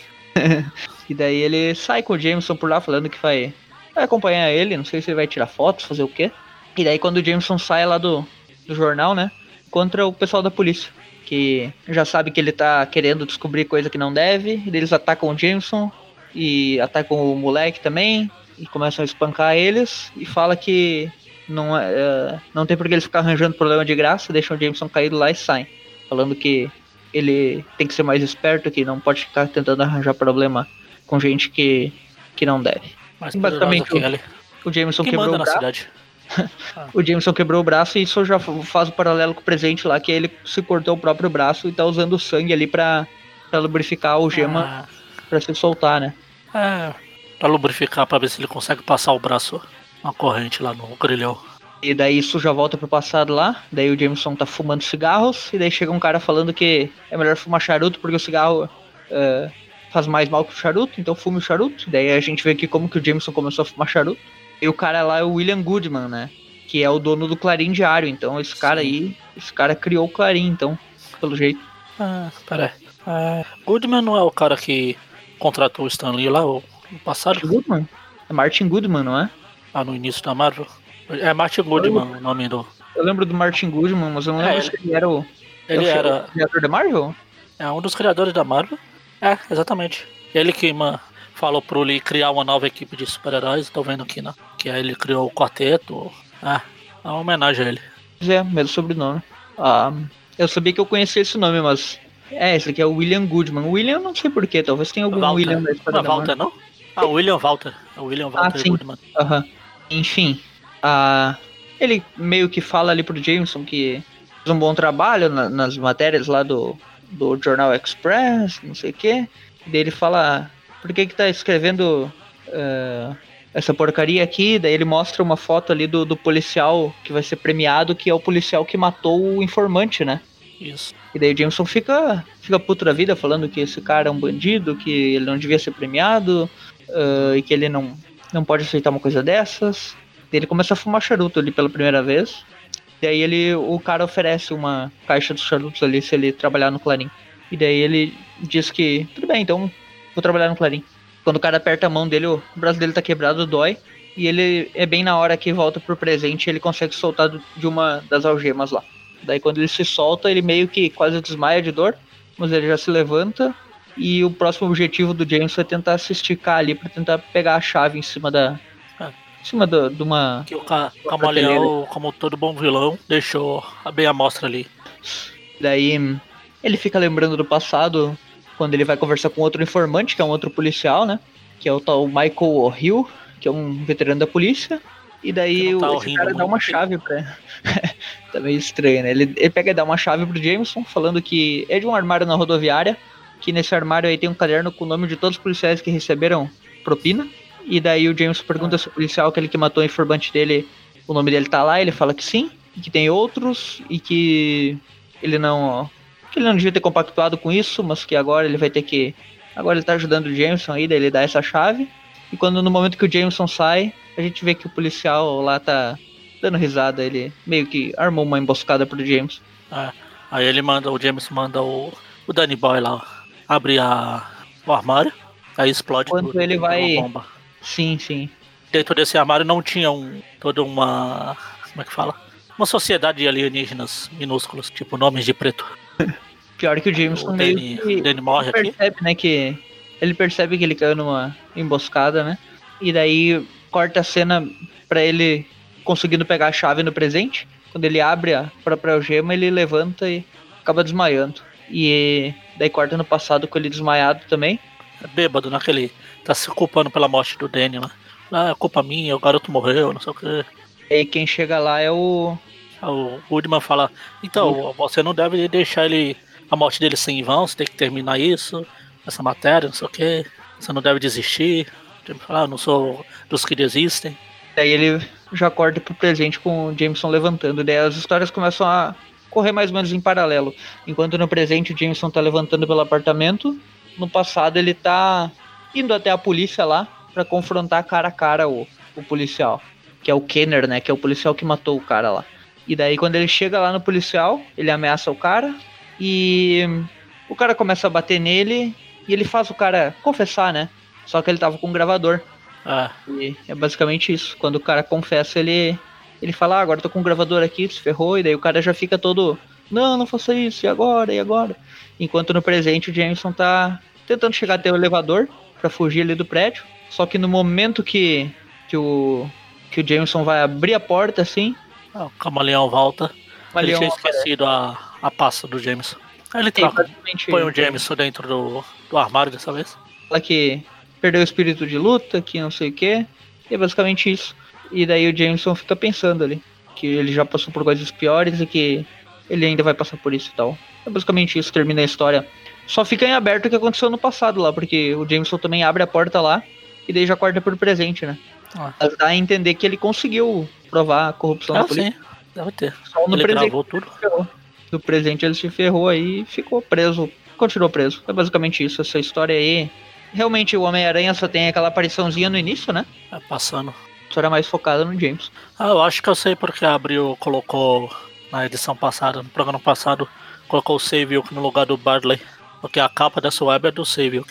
E daí ele sai com o Jameson por lá falando que vai, vai acompanhar ele. Não sei se ele vai tirar fotos, fazer o quê. E daí quando o Jameson sai lá do, do jornal, né? Contra o pessoal da polícia. Que já sabe que ele tá querendo descobrir coisa que não deve. E daí eles atacam o Jameson. E atacam o moleque também. E começam a espancar eles. E fala que não, uh, não tem por que eles ficarem arranjando problema de graça. Deixam o Jameson caído lá e saem. Falando que ele tem que ser mais esperto. Que não pode ficar tentando arranjar problema com gente que, que não deve. Mas basicamente o, que o Jameson Quem quebrou o braço. Cidade? O Jameson quebrou o braço. E isso já faz o paralelo com o presente lá. Que ele se cortou o próprio braço. E tá usando o sangue ali pra, pra lubrificar a algema. Ah. Pra se soltar, né? É, pra lubrificar, pra ver se ele consegue passar o braço, uma corrente lá no grilhão. E daí isso já volta pro passado lá, daí o Jameson tá fumando cigarros, e daí chega um cara falando que é melhor fumar charuto, porque o cigarro uh, faz mais mal que o charuto, então fume o charuto. Daí a gente vê aqui como que o Jameson começou a fumar charuto. E o cara lá é o William Goodman, né? Que é o dono do Clarim Diário, então esse cara aí, esse cara criou o Clarim, então, pelo jeito. Ah, peraí. Ah, Goodman não é o cara que... contratou o Stan Lee lá no passado. Martin Goodman? É Martin Goodman, não é? Ah, no início da Marvel. É Martin Goodman o nome do... Eu lembro do Martin Goodman, mas eu não lembro é, se ele, ele era o... Ele era... O criador da Marvel? É, um dos criadores da Marvel. É, exatamente. Ele que man, falou pro Lee criar uma nova equipe de super-heróis, tô vendo aqui, né? Que aí ele criou o Quarteto. Ah, é uma homenagem a ele. Pois é, mesmo sobrenome. Ah, eu sabia que eu conhecia esse nome, mas... É, esse aqui é o William Goodman. O William não sei porquê, talvez tenha algum Walter. William na história. Não, da Walter, não? Ah, o William Walter. O William Walter ah, sim. Goodman. Uhum. Enfim, uh, ele meio que fala ali pro Jameson que fez um bom trabalho na, nas matérias lá do, do Jornal Express, não sei o quê. Daí ele fala, por que que tá escrevendo uh, essa porcaria aqui? Daí ele mostra uma foto ali do, do policial que vai ser premiado, que é o policial que matou o informante, né? Isso. E daí o Jameson fica, fica puto da vida, falando que esse cara é um bandido, que ele não devia ser premiado, uh, e que ele não, não pode aceitar uma coisa dessas. Daí ele começa a fumar charuto ali pela primeira vez. Daí ele, o cara oferece uma caixa dos charutos ali se ele trabalhar no Clarim. E daí ele diz que, tudo bem, então vou trabalhar no Clarim. Quando o cara aperta a mão dele, o braço dele tá quebrado, dói. E ele é bem na hora que volta pro presente, ele consegue soltar de uma das algemas lá. Daí quando ele se solta, ele meio que quase desmaia de dor, mas ele já se levanta. E o próximo objetivo do Jameson é tentar se esticar ali pra tentar pegar a chave em cima da... Ah, cima do, de uma... Que o ca- Camaleão, como todo bom vilão, deixou bem a mostra ali. Daí ele fica lembrando do passado, quando ele vai conversar com outro informante, que é um outro policial, né? Que é o tal Michael O'Hill, que é um veterano da polícia. E daí o tá cara dá uma chave pra... Tá meio estranho, né? Ele, ele pega e dá uma chave pro Jameson, falando que é de um armário na rodoviária, que nesse armário aí tem um caderno com o nome de todos os policiais que receberam propina. E daí o Jameson pergunta se o policial, aquele que matou o informante dele, o nome dele tá lá, ele fala que sim, e que tem outros, e que ele não... que ele não devia ter compactuado com isso, mas que agora ele vai ter que... Agora ele tá ajudando o Jameson aí, daí ele dá essa chave. E quando no momento que o Jameson sai, a gente vê que o policial lá tá dando risada, ele meio que armou uma emboscada pro Jameson. É, aí ele manda, o Jameson manda o, o Danny Boy lá abrir a, o armário, aí explode tudo, ele vai... uma bomba. Sim, sim. Dentro desse armário não tinha um, toda uma... Como é que fala? Uma sociedade de alienígenas minúsculos, tipo nomes de preto. Pior que o Jameson o meio Danny, que... Danny morre ele percebe, aqui. Né, que... Ele percebe que ele caiu numa emboscada, né? E daí corta a cena pra ele conseguindo pegar a chave no presente. Quando ele abre a própria algema, ele levanta e acaba desmaiando. E daí corta no passado com ele desmaiado também. Bêbado, naquele... Tá se culpando pela morte do Danny lá. Ah, é culpa minha, o garoto morreu, não sei o que. E aí quem chega lá é o... O Goodman fala, então, você não deve deixar ele, a morte dele sem em vão, você tem que terminar isso, essa matéria, não sei o que. Você não deve desistir. Tem que falar, eu não sou dos que desistem. Daí ele já corta pro presente com o Jameson levantando. Daí as histórias começam a correr mais ou menos em paralelo. Enquanto no presente o Jameson tá levantando pelo apartamento, no passado ele tá... indo até a polícia lá pra confrontar cara a cara o, o policial, que é o Kenner, né, que é o policial que matou o cara lá. E daí quando ele chega lá no policial, ele ameaça o cara e o cara começa a bater nele e ele faz o cara confessar, né, só que ele tava com um gravador. Ah. E é basicamente isso, quando o cara confessa ele, ele fala, ah, agora tô com um gravador aqui, se ferrou, e daí o cara já fica todo, não, não faça isso, e agora, e agora? Enquanto no presente o Jameson tá tentando chegar até o elevador, pra fugir ali do prédio, só que no momento que, que, o, que o Jameson vai abrir a porta, assim... Ah, o Camaleão volta, Camaleão ele tinha esquecido a, a pasta do Jameson. Aí ele troca, põe o Jameson dentro do, do armário dessa vez. Fala que perdeu o espírito de luta, que não sei o que, e é basicamente isso. E daí o Jameson fica pensando ali, que ele já passou por coisas piores e que ele ainda vai passar por isso e tal. É basicamente isso, termina a história... Só fica em aberto o que aconteceu no passado lá, porque o Jameson também abre a porta lá e daí já corta pro presente, né? Ah. Dá a entender que ele conseguiu provar a corrupção ah, da polícia. Sim, deve ter. Só no ele presente gravou tudo. No presente ele se ferrou aí e ficou preso, continuou preso. É basicamente isso, essa história aí. Realmente o Homem-Aranha só tem aquela apariçãozinha no início, né? É, passando. A história mais focada no Jameson. Ah, eu acho que eu sei porque a Abril colocou na edição passada, no programa passado, colocou o Save no lugar do Bartley. Porque a capa dessa web é do Silvio.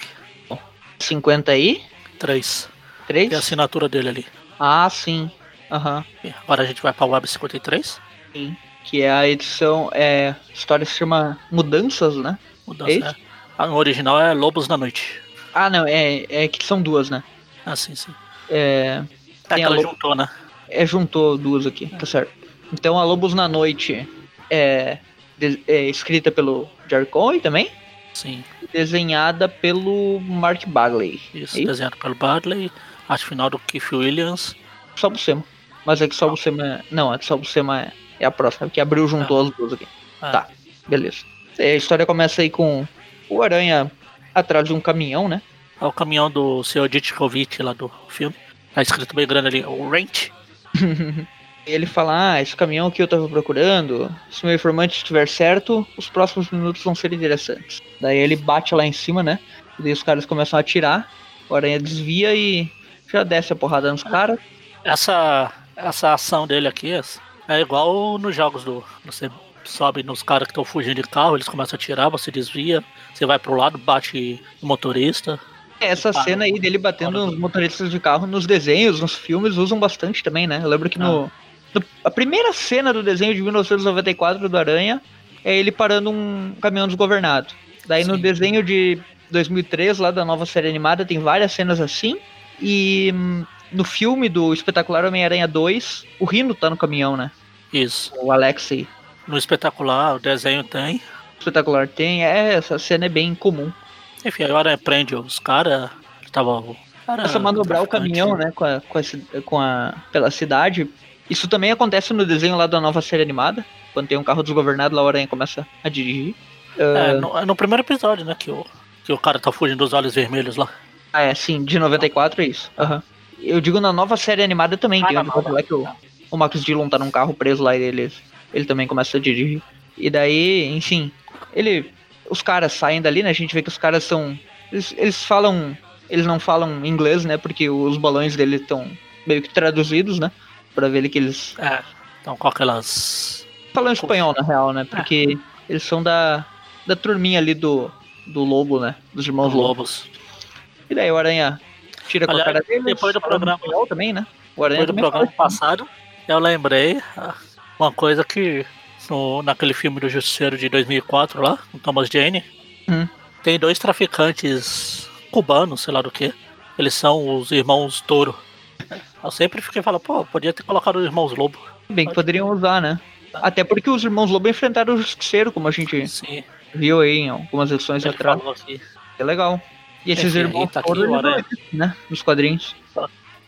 cinquenta aí? três. três? Tem a assinatura dele ali. Ah, sim. Aham. Uhum. Agora a gente vai pra web cinquenta e três. Sim. Que é a edição... É, a história se chama Mudanças, né? Mudanças, é. Ah, no original é Lobos na Noite. Ah, não. É, é que são duas, né? Ah, sim, sim. É... É que ela Lobo... juntou, né? É, juntou duas aqui. É. Tá certo. Então a Lobos na Noite é, é escrita pelo Jerry Conway também. Sim. Desenhada pelo Mark Bagley. Isso, e? Desenhado pelo Bagley. Arte final do Keith Williams. Só Buscema. Mas é que só Buscema... Não, é que só Buscema é, é a próxima. Que abriu juntou as duas aqui. É. Tá, beleza. A história começa aí com o Aranha atrás de um caminhão, né? É o caminhão do senhor Ditkovic lá do filme. Tá escrito bem grande ali, o Ranch. E ele fala, ah, esse caminhão que eu tava procurando, se meu informante estiver certo, os próximos minutos vão ser interessantes. Daí ele bate lá em cima, né? E daí os caras começam a atirar, o Aranha desvia e já desce a porrada nos caras. Essa, essa ação dele aqui é igual nos jogos do... Você sobe nos caras que estão fugindo de carro, eles começam a atirar, você desvia, você vai pro lado, bate o motorista... Essa cena aí dele batendo nos motoristas de carro nos desenhos, nos filmes, usam bastante também, né? Eu lembro que no... A primeira cena do desenho de mil novecentos e noventa e quatro do Aranha é ele parando um caminhão desgovernado. Daí Sim. No desenho de dois mil e três, lá da nova série animada, tem várias cenas assim. E no filme do Espetacular Homem-Aranha dois, o Rino tá no caminhão, né? Isso. O Alexei. No Espetacular, o desenho tem. O Espetacular tem, é, essa cena é bem comum. Enfim, agora prende os caras, tava... Cara, essa manobrar o caminhão, né, com a, com, a, com a pela cidade. Isso também acontece no desenho lá da nova série animada, quando tem um carro desgovernado lá, o Aranha começa a dirigir. É, uh... no, no primeiro episódio, né, que o, que o cara tá fugindo dos olhos vermelhos lá. Ah, é, sim, de noventa e quatro é isso. Uhum. Eu digo na nova série animada também, ah, tem um lá que o, o Max Dillon tá num carro preso lá e ele, ele também começa a dirigir. E daí, enfim, ele, os caras saem dali, né, a gente vê que os caras são... Eles, eles falam... Eles não falam inglês, né? Porque os balões dele estão meio que traduzidos, né? Pra ver que eles... É, estão com aquelas... Falam espanhol, na real, né? Porque é. eles são da, da turminha ali do, do Lobo, né? Dos irmãos do Lobos. E daí o Aranha tira com Olha, a cara dele. Depois do programa... Espanhol também, né? O Aranha depois do programa fala, passado, eu lembrei uma coisa que... No, naquele filme do Justiceiro de dois mil e quatro lá, com Thomas Jane, hum. tem dois traficantes... cubanos, sei lá do que. Eles são os irmãos Touro. Eu sempre fiquei falando, pô, podia ter colocado os irmãos Lobo. Bem que poderiam usar, né? Até porque os irmãos Lobo enfrentaram o Justiceiro, como a gente Sim. viu aí em algumas edições atrás. É legal. E esses Enfim, irmãos tá Touro, né? Nos quadrinhos.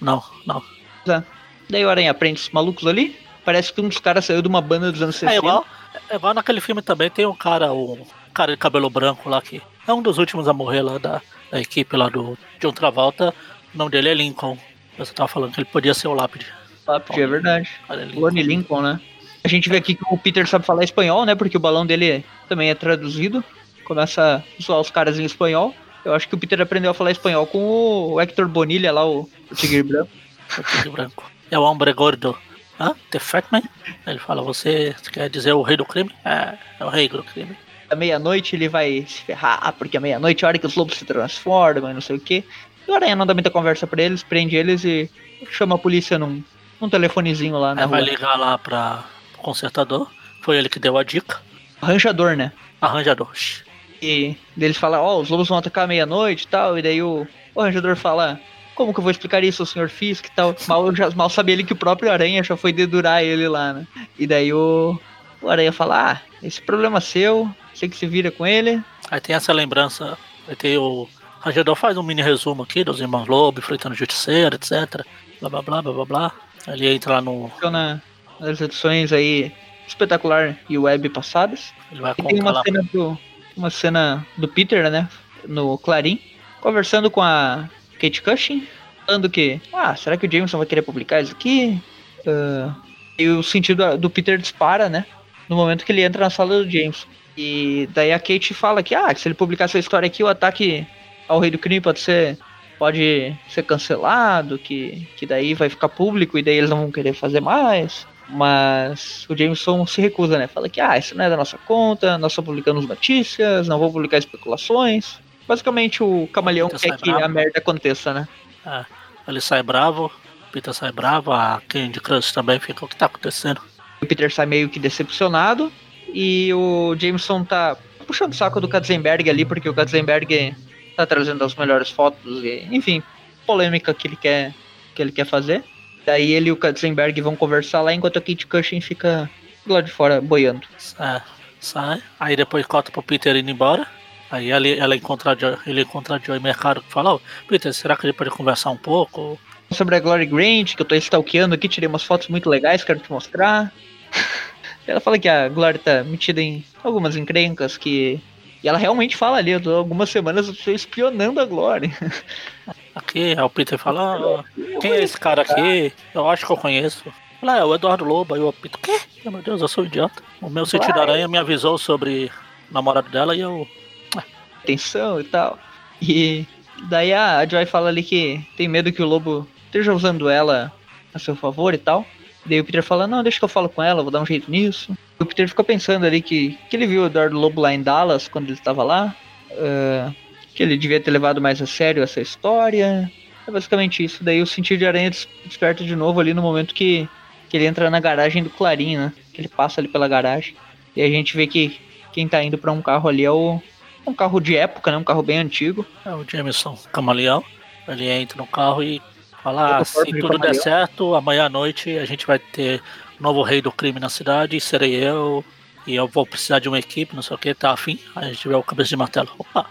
Não, não. É. Daí o Aranha prende os malucos ali. Parece que um dos caras saiu de uma banda dos anos sessenta. É igual, é igual naquele filme também, tem um cara, um cara de cabelo branco lá que é um dos últimos a morrer lá da... A equipe lá do John Travolta, o nome dele é Lincoln. Você tava falando que ele podia ser o Lápide. Lápide, é verdade. Lone Lincoln, né? A gente vê aqui que o Peter sabe falar espanhol, né? Porque o balão dele também é traduzido. Começa a zoar os caras em espanhol. Eu acho que o Peter aprendeu a falar espanhol com o Hector Bonilha lá, o, o Tigre Branco. O Tigre Branco. É o Hombre Gordo. Hã? The Fat Man? Ele fala, você quer dizer o rei do crime? É, é o rei do crime. À meia-noite ele vai se ferrar, porque à meia-noite é a hora que os lobos se transformam e não sei o que. E o Aranha não dá muita conversa pra eles, prende eles e chama a polícia num, num telefonezinho lá na rua. Vai ligar lá pra o consertador, foi ele que deu a dica. Arranjador, né? Arranjador. E eles falam, ó, oh, os lobos vão atacar à meia-noite e tal, e daí o, o arranjador fala, como que eu vou explicar isso ao senhor Fisk e tal? Mal, já, mal sabia ele que o próprio Aranha já foi dedurar ele lá, né? E daí o, o Aranha fala, ah, esse problema é seu... Você que se vira com ele. Aí tem essa lembrança. Aí tem o Rajador faz um mini resumo aqui dos irmãos Lobo, enfrentando o Justiceiro, etcétera. Blá, blá, blá, blá, blá, blá. Ele entra lá no... Na, nas edições aí, Espetacular e Web passadas. Ele vai e tem uma cena, do, uma cena do Peter, né? No Clarim. Conversando com a Kate Cushing. Falando que... Ah, será que o Jameson vai querer publicar isso aqui? Uh, e o sentido do Peter dispara, né? No momento que ele entra na sala do Jameson. E daí a Kate fala que, ah, que se ele publicar essa história aqui, o ataque ao Rei do Crime pode ser, pode ser cancelado, que, que daí vai ficar público e daí eles não vão querer fazer mais. Mas o Jameson se recusa, né? Fala que, ah, isso não é da nossa conta, nós só publicamos notícias, não vou publicar especulações. Basicamente o Camaleão o quer que bravo. a merda aconteça, né? É, ele sai bravo, o Peter sai bravo, a Candy Crush também fica, o que tá acontecendo? O Peter sai meio que decepcionado. E o Jameson tá puxando o saco do Katzenberg ali, porque o Katzenberg tá trazendo as melhores fotos e, enfim, polêmica que ele quer, que ele quer fazer. Daí ele e o Katzenberg vão conversar lá, enquanto a Kate Cushing fica do lado de fora, boiando. É, sai. Aí depois corta pro Peter indo embora. Aí ela, ela encontra ele encontra a Joy Mercado que fala, oh, Peter, será que ele pode conversar um pouco? Sobre a Glory Grant, que eu tô stalkeando aqui, tirei umas fotos muito legais, quero te mostrar. Ela fala que a Glória tá metida em algumas encrencas que... E ela realmente fala ali, eu tô algumas semanas espionando a Glória. Aqui, o Peter fala, ah, quem é esse cara aqui? Eu acho que eu conheço. Lá, é o Eduardo Lobo. Aí o Peter, quê? Meu Deus, eu sou um idiota. O meu sentido aranha me avisou sobre o namorado dela e eu... Atenção e tal. E daí a Joy fala ali que tem medo que o Lobo esteja usando ela a seu favor e tal. Daí o Peter fala, não, deixa que eu falo com ela, vou dar um jeito nisso. O Peter ficou pensando ali que, que ele viu o Eduardo Lobo lá em Dallas, quando ele estava lá. Uh, que ele devia ter levado mais a sério essa história. É basicamente isso. Daí o sentido de aranha desperta de novo ali no momento que, que ele entra na garagem do Clarim, né? Que ele passa ali pela garagem. E a gente vê que quem tá indo pra um carro ali é o... Um carro de época, né? Um carro bem antigo. É o Jameson Camaleão. Ele entra no carro e... Falar, se tudo der certo, amanhã à noite a gente vai ter um novo rei do crime na cidade, serei eu, e eu vou precisar de uma equipe, não sei o que, tá afim, a gente vê o Cabeça de Martelo. Opa.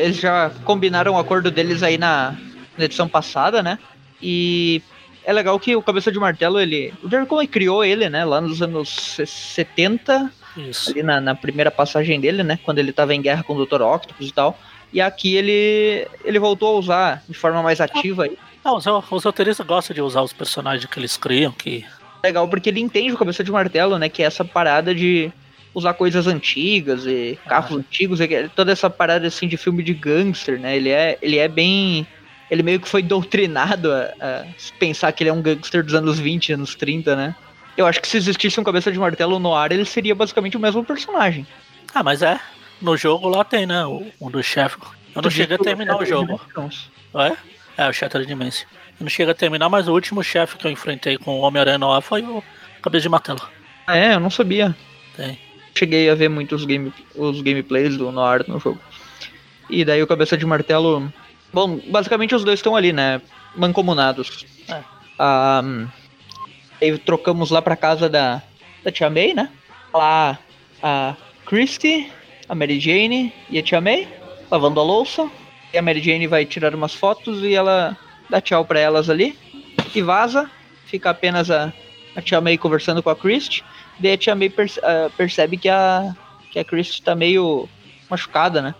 Eles já combinaram o acordo deles aí na, na edição passada, né? E é legal que o Cabeça de Martelo, ele... O Jerry Conway criou ele, né? Lá nos anos setenta, isso. Ali na, na primeira passagem dele, né? Quando ele tava em guerra com o doutor Octopus e tal. E aqui ele, ele voltou a usar de forma mais ativa. Aí. Ah, os, os roteiristas gostam de usar os personagens que eles criam. Que... Legal, porque ele entende o Cabeça de Martelo, né? Que é essa parada de usar coisas antigas e carros ah. antigos. E toda essa parada assim de filme de gangster, né? Ele é, ele é bem... Ele meio que foi doutrinado a, a pensar que ele é um gangster dos anos vinte, anos trinta, né? Eu acho que se existisse um Cabeça de Martelo no ar, ele seria basicamente o mesmo personagem. Ah, mas é. No jogo lá tem, né? Um dos chefes. Eu não cheguei a terminar o jogo. É? É, o Shattered Dimension. Eu não cheguei a terminar, mas o último chefe que eu enfrentei com o Homem-Aranha no ar foi o Cabeça de Martelo. Ah, é? Eu não sabia. Tem. Cheguei a ver muitos game, os gameplays do Noir no jogo. E daí o Cabeça de Martelo... Bom, basicamente os dois estão ali, né? Mancomunados. É. Ah, aí trocamos lá pra casa da, da Tia May, né? Lá a Christy, a Mary Jane e a Tia May lavando a louça. E a Mary Jane vai tirar umas fotos e ela dá tchau pra elas ali. E vaza. Fica apenas a, a Tia May conversando com a Christy. Daí a Tia May perce, uh, percebe que a, que a Christy tá meio machucada, né?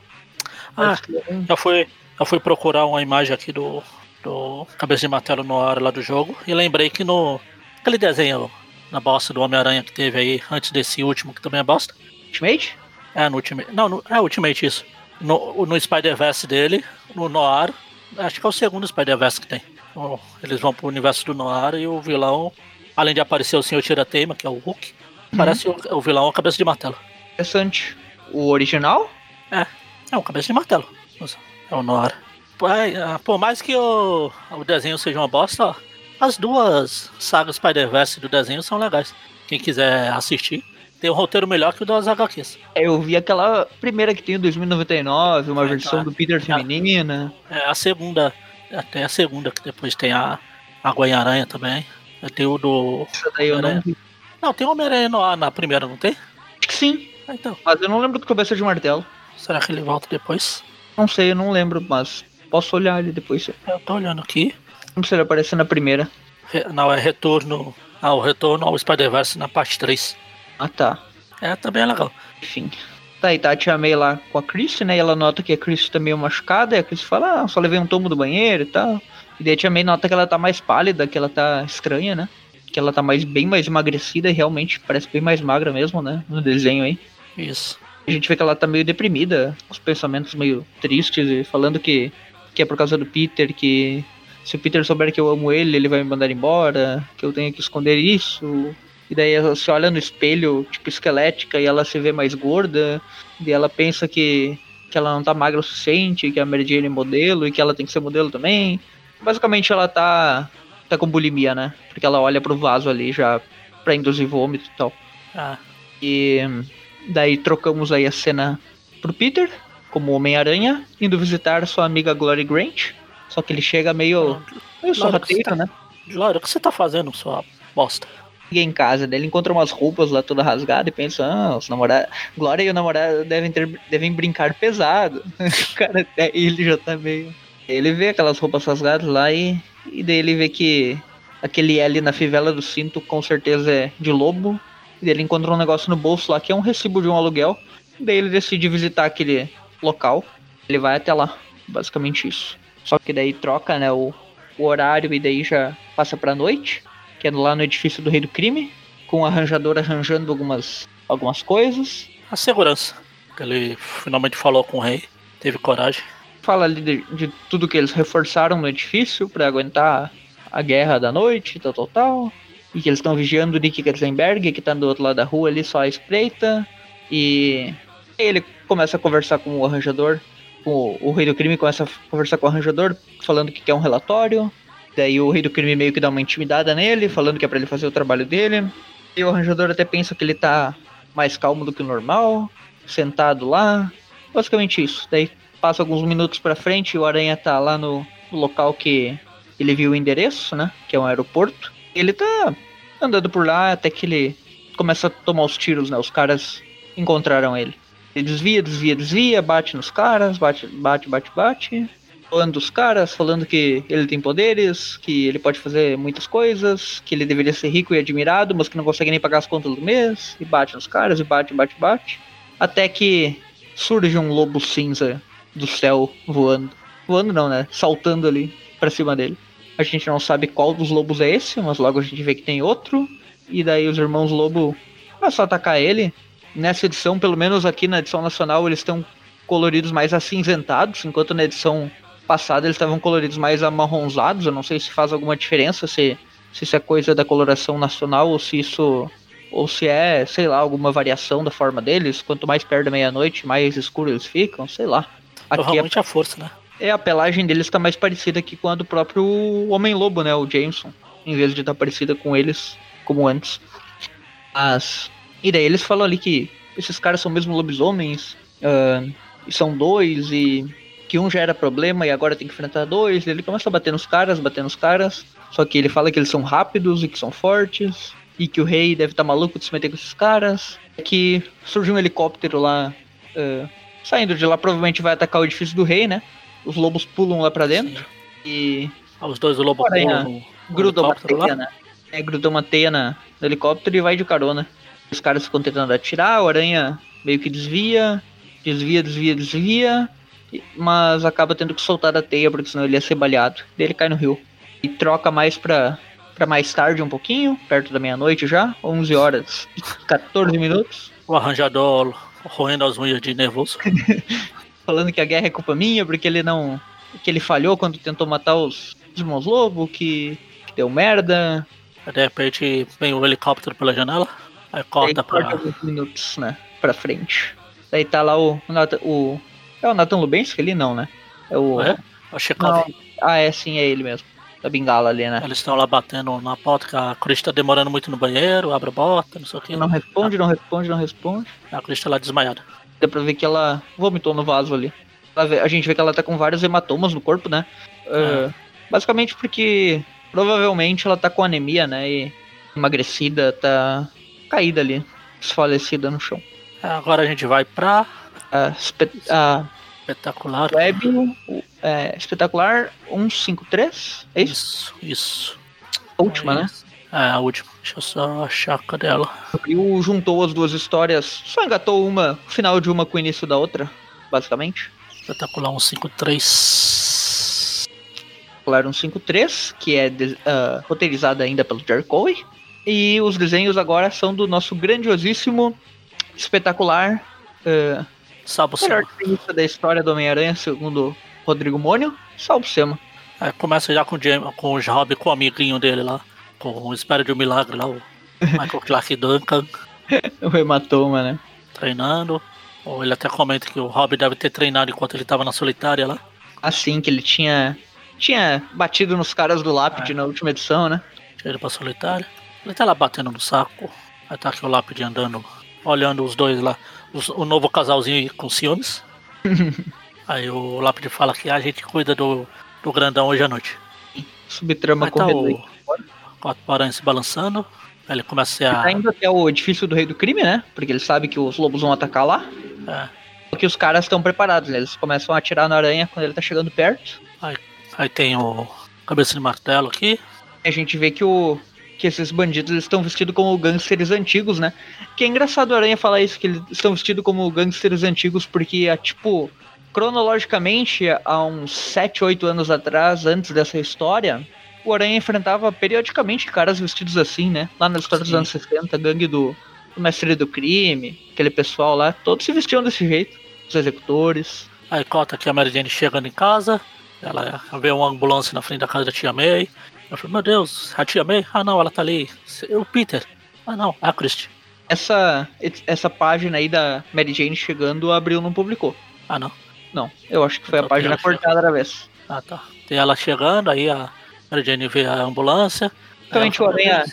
Ah, Mas, já foi... Eu fui procurar uma imagem aqui do, do Cabeça de Martelo no ar lá do jogo e lembrei que no aquele desenho na bosta do Homem-Aranha que teve aí antes desse último, que também é bosta. Ultimate? É, no Ultimate. Não, no, é Ultimate isso. No, no Spider-Verse dele, no Noir, acho que é o segundo Spider-Verse que tem. Eles vão pro universo do Noir e o vilão, além de aparecer o senhor Tirateima, que é o Hulk, uhum. parece o, o vilão a Cabeça de Martelo. Interessante. O original? É, é um Cabeça de Martelo. Nossa. É o Nora. Por mais que o, o desenho seja uma bosta, ó, as duas sagas Spider-Verse do desenho são legais. Quem quiser assistir, tem um roteiro melhor que o das agá quês. Eu vi aquela primeira que tem em dois mil e noventa e nove, uma é, versão tá. do Peter feminina. É, a segunda, até a segunda, que depois tem a, a Gwen-Aranha também. Tem o do... Essa daí eu não vi. Não, tem o Homem-Aranha no ar na primeira, não tem? Acho que sim. Ah, então. Mas eu não lembro do Cabeça de Martelo. Será que ele volta depois? Não sei, eu não lembro, mas posso olhar ele depois. Eu tô olhando aqui. Não sei se ele aparece na primeira. Re, não, é retorno. Ah, o retorno ao Spider-Verse na parte três. Ah, tá. É, também é legal. Enfim. Tá, e tá a Tia May lá com a Christy, né? E ela nota que a Christy tá meio machucada. E a Christy fala, ah, só levei um tombo do banheiro e tal. E daí a Tia May nota que ela tá mais pálida, que ela tá estranha, né? Que ela tá mais, bem mais emagrecida e realmente parece bem mais magra mesmo, né? No desenho aí. Isso. A gente vê que ela tá meio deprimida, com os pensamentos meio tristes, falando que, que é por causa do Peter, que se o Peter souber que eu amo ele, ele vai me mandar embora, que eu tenho que esconder isso. E daí ela se olha no espelho, tipo, esquelética, e ela se vê mais gorda, e ela pensa que, que ela não tá magra o suficiente, que a Mary Jane é modelo, e que ela tem que ser modelo também. Basicamente ela tá, tá com bulimia, né? Porque ela olha pro vaso ali já pra induzir vômito e tal. Ah. E... Daí trocamos aí a cena pro Peter, como Homem-Aranha, indo visitar sua amiga Glory Grant. Só que ele chega meio, meio sorrateiro, né? Glória, o que você tá fazendo, sua bosta? Chega em casa, daí ele encontra umas roupas lá toda rasgada e pensa, ah, os namorados... Glória e o namorado devem, ter... devem brincar pesado. O cara, até ele já tá meio... Ele vê aquelas roupas rasgadas lá e... E daí ele vê que aquele L na fivela do cinto com certeza é de lobo. E ele encontra um negócio no bolso lá, que é um recibo de um aluguel. Daí ele decide visitar aquele local. Ele vai até lá. Basicamente isso. Só que daí troca, né, o, o horário e daí já passa pra noite. Que é lá no edifício do Rei do Crime. Com o arranjador arranjando algumas, algumas coisas. A segurança. Ele finalmente falou com o rei. Teve coragem. Fala ali de, de tudo que eles reforçaram no edifício pra aguentar a guerra da noite, tal, tal, tal. E que eles estão vigiando o Nick Katzenberg, que tá do outro lado da rua ali, só a espreita. E ele começa a conversar com o arranjador, com o, o Rei do Crime começa a conversar com o arranjador, falando que quer um relatório. Daí o Rei do Crime meio que dá uma intimidada nele, falando que é pra ele fazer o trabalho dele. E o arranjador até pensa que ele tá mais calmo do que o normal, sentado lá. Basicamente isso. Daí passa alguns minutos pra frente e o Aranha tá lá no, no local que... ele viu o endereço, né, que é um aeroporto. Ele tá andando por lá até que ele começa a tomar os tiros, né, os caras encontraram ele. Ele desvia, desvia, desvia, bate nos caras, bate, bate, bate, bate. Falando dos caras, falando que ele tem poderes, que ele pode fazer muitas coisas, que ele deveria ser rico e admirado, mas que não consegue nem pagar as contas do mês. E bate nos caras, e bate, bate, bate. Até que surge um lobo cinza do céu voando. Voando não, né? Saltando ali pra cima dele. A gente não sabe qual dos lobos é esse, mas logo a gente vê que tem outro. E daí os irmãos lobo começam a atacar ele. Nessa edição, pelo menos aqui na edição nacional, eles estão coloridos mais acinzentados, enquanto na edição passada eles estavam coloridos mais amarronzados. Eu não sei se faz alguma diferença, se, se isso é coisa da coloração nacional ou se isso ou se é, sei lá, alguma variação da forma deles. Quanto mais perto da meia-noite, mais escuro eles ficam, sei lá. Provavelmente a, a força, né? É, a pelagem deles tá mais parecida aqui com a do próprio Homem-Lobo, né? O Jameson, em vez de estar tá parecida com eles como antes. Mas, e daí eles falam ali que esses caras são mesmo lobisomens, uh, e são dois, e que um já era problema e agora tem que enfrentar dois. Ele começa a bater nos caras, bater nos caras. Só que ele fala que eles são rápidos e que são fortes. E que o rei deve estar tá maluco de se meter com esses caras. Que surgiu um helicóptero lá. Uh, saindo de lá, provavelmente vai atacar o edifício do rei, né? Os lobos pulam lá pra dentro. E ah, os dois lobos pulam. Grudam uma teia, né? É, grudam uma teia na, no helicóptero e vai de carona. Os caras ficam tentando atirar. O aranha meio que desvia. Desvia, desvia, desvia. Mas acaba tendo que soltar da teia, porque senão ele ia ser baleado. Daí ele cai no rio. E troca mais pra, pra mais tarde um pouquinho, perto da meia-noite já, onze horas e catorze minutos. O arranjador roendo as unhas de nervoso. Falando que a guerra é culpa minha, porque ele não... que ele falhou quando tentou matar os, os irmãos lobo, que, que deu merda. De repente vem o helicóptero pela janela, aí corta pra... vinte minutos, né, pra frente. Daí tá lá o... o é o Nathan Lubensky ali, não, né? É o... É? O Chicago. Ah, é, sim, é ele mesmo. Da bengala ali, né? Eles estão lá batendo na porta, que a Christy tá demorando muito no banheiro, abre a porta, não sei o que. Não responde, não responde, não responde. A Christy tá lá desmaiada. Dá pra ver que ela vomitou no vaso ali. Vê, a gente vê que ela tá com vários hematomas no corpo, né? É. Uh, basicamente porque provavelmente ela tá com anemia, né? E emagrecida, tá caída ali, desfalecida no chão. Agora a gente vai pra... Uh, espe- uh, espetacular web, uh, é, espetacular um cinco três, é isso? Isso, isso. A última, é né? Isso. É, a última. Deixa eu só achar, cadê ela? E o juntou as duas histórias, só engatou uma, o final de uma com o início da outra, basicamente. Espetacular um cinco três. Espetacular um cinco três, que é de, uh, roteirizada ainda pelo Jerry Conway. E os desenhos agora são do nosso grandiosíssimo, espetacular... Uh, Salvo Sema. O melhor artista da história do Homem-Aranha, segundo Rodrigo Mônio, Salvo Sema. É, começa já com o, James, com o Robbie, com o amiguinho dele lá, com o Espera de um Milagre lá, o Michael Clark Duncan. O Hematoma, né? Treinando. Ele até comenta que o Robbie deve ter treinado enquanto ele estava na solitária lá. Assim, que ele tinha tinha batido nos caras do Lápide é. na última edição, né? Tinha ido pra solitária. Ele tá lá batendo no saco. Aí tá aqui o Lápide andando, olhando os dois lá. O novo casalzinho com ciúmes. Aí o Lápide fala que a gente cuida do, do grandão hoje à noite. Subtrama com o Quarteto se balançando. Aí ele começa a... Ele tá indo até o edifício do Rei do Crime, né? Porque ele sabe que os lobos vão atacar lá. É. Porque os caras estão preparados, né? Eles começam a atirar na aranha quando ele tá chegando perto. Aí, aí tem o Cabeça de Martelo aqui. A gente vê que o... que esses bandidos estão vestidos como gangsters antigos, né? Que é engraçado o Aranha falar isso, que eles estão vestidos como gangsters antigos, porque, tipo, cronologicamente, há uns sete, oito anos atrás, antes dessa história, o Aranha enfrentava periodicamente caras vestidos assim, né? Lá na história dos anos sessenta, gangue do, do Mestre do Crime, aquele pessoal lá, todos se vestiam desse jeito, os executores. Aí corta aqui a Mary Jane chegando em casa, ela vê uma ambulância na frente da casa da Tia May. Eu falei, meu Deus, a Tia May? Ah não, ela tá ali. O Peter? Ah não, a Christy. Essa, essa página aí da Mary Jane chegando, a Abril não publicou. Ah não? Não, eu acho que foi então, a página cortada da vez. Ah tá. Tem ela chegando, aí a Mary Jane vê a ambulância. Realmente o Aranha...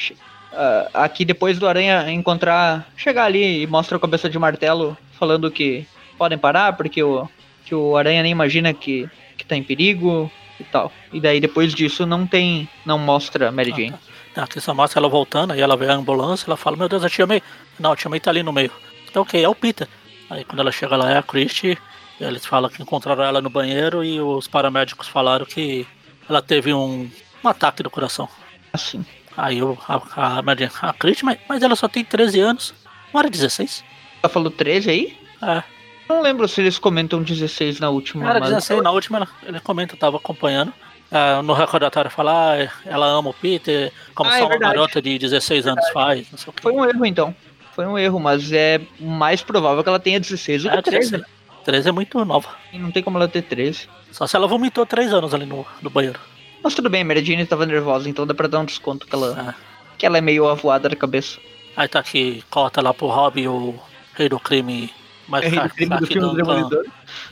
Uh, aqui depois do Aranha encontrar... Chegar ali e mostra a Cabeça de Martelo falando que podem parar, porque o, que o Aranha nem imagina que, que tá em perigo... e tal. E daí depois disso não tem, não mostra Mary Jane. Ah, tá. Só mostra ela voltando, aí ela vê a ambulância, ela fala, meu Deus, a Tia May. Não, a Tia May tá ali no meio. Então ok, é o Peter. Aí quando ela chega lá é a Christy, eles falam que encontraram ela no banheiro e os paramédicos falaram que ela teve um, um ataque do coração. Assim. Aí eu, a, a Mary Jane, a Christy, mas, mas ela só tem treze anos, não era dezesseis? Ela falou treze aí? É. Não lembro se eles comentam dezesseis na última. Era mas... dezesseis na última, ele comenta, eu tava acompanhando. Uh, no recordatório fala, ah, ela ama o Peter, como ah, é só verdade. Uma garota de dezesseis anos faz. Não sei o que. Foi um erro então, foi um erro, mas é mais provável que ela tenha dezesseis ou é, treze. Né? treze é muito nova. E não tem como ela ter treze. Só se ela vomitou três anos ali no, no banheiro. Mas tudo bem, a Mary Jane tava nervosa, então dá pra dar um desconto que ela, é. Que ela é meio avoada da cabeça. Aí tá aqui, corta lá pro Robbie, o rei do crime... Mas é, aqui do do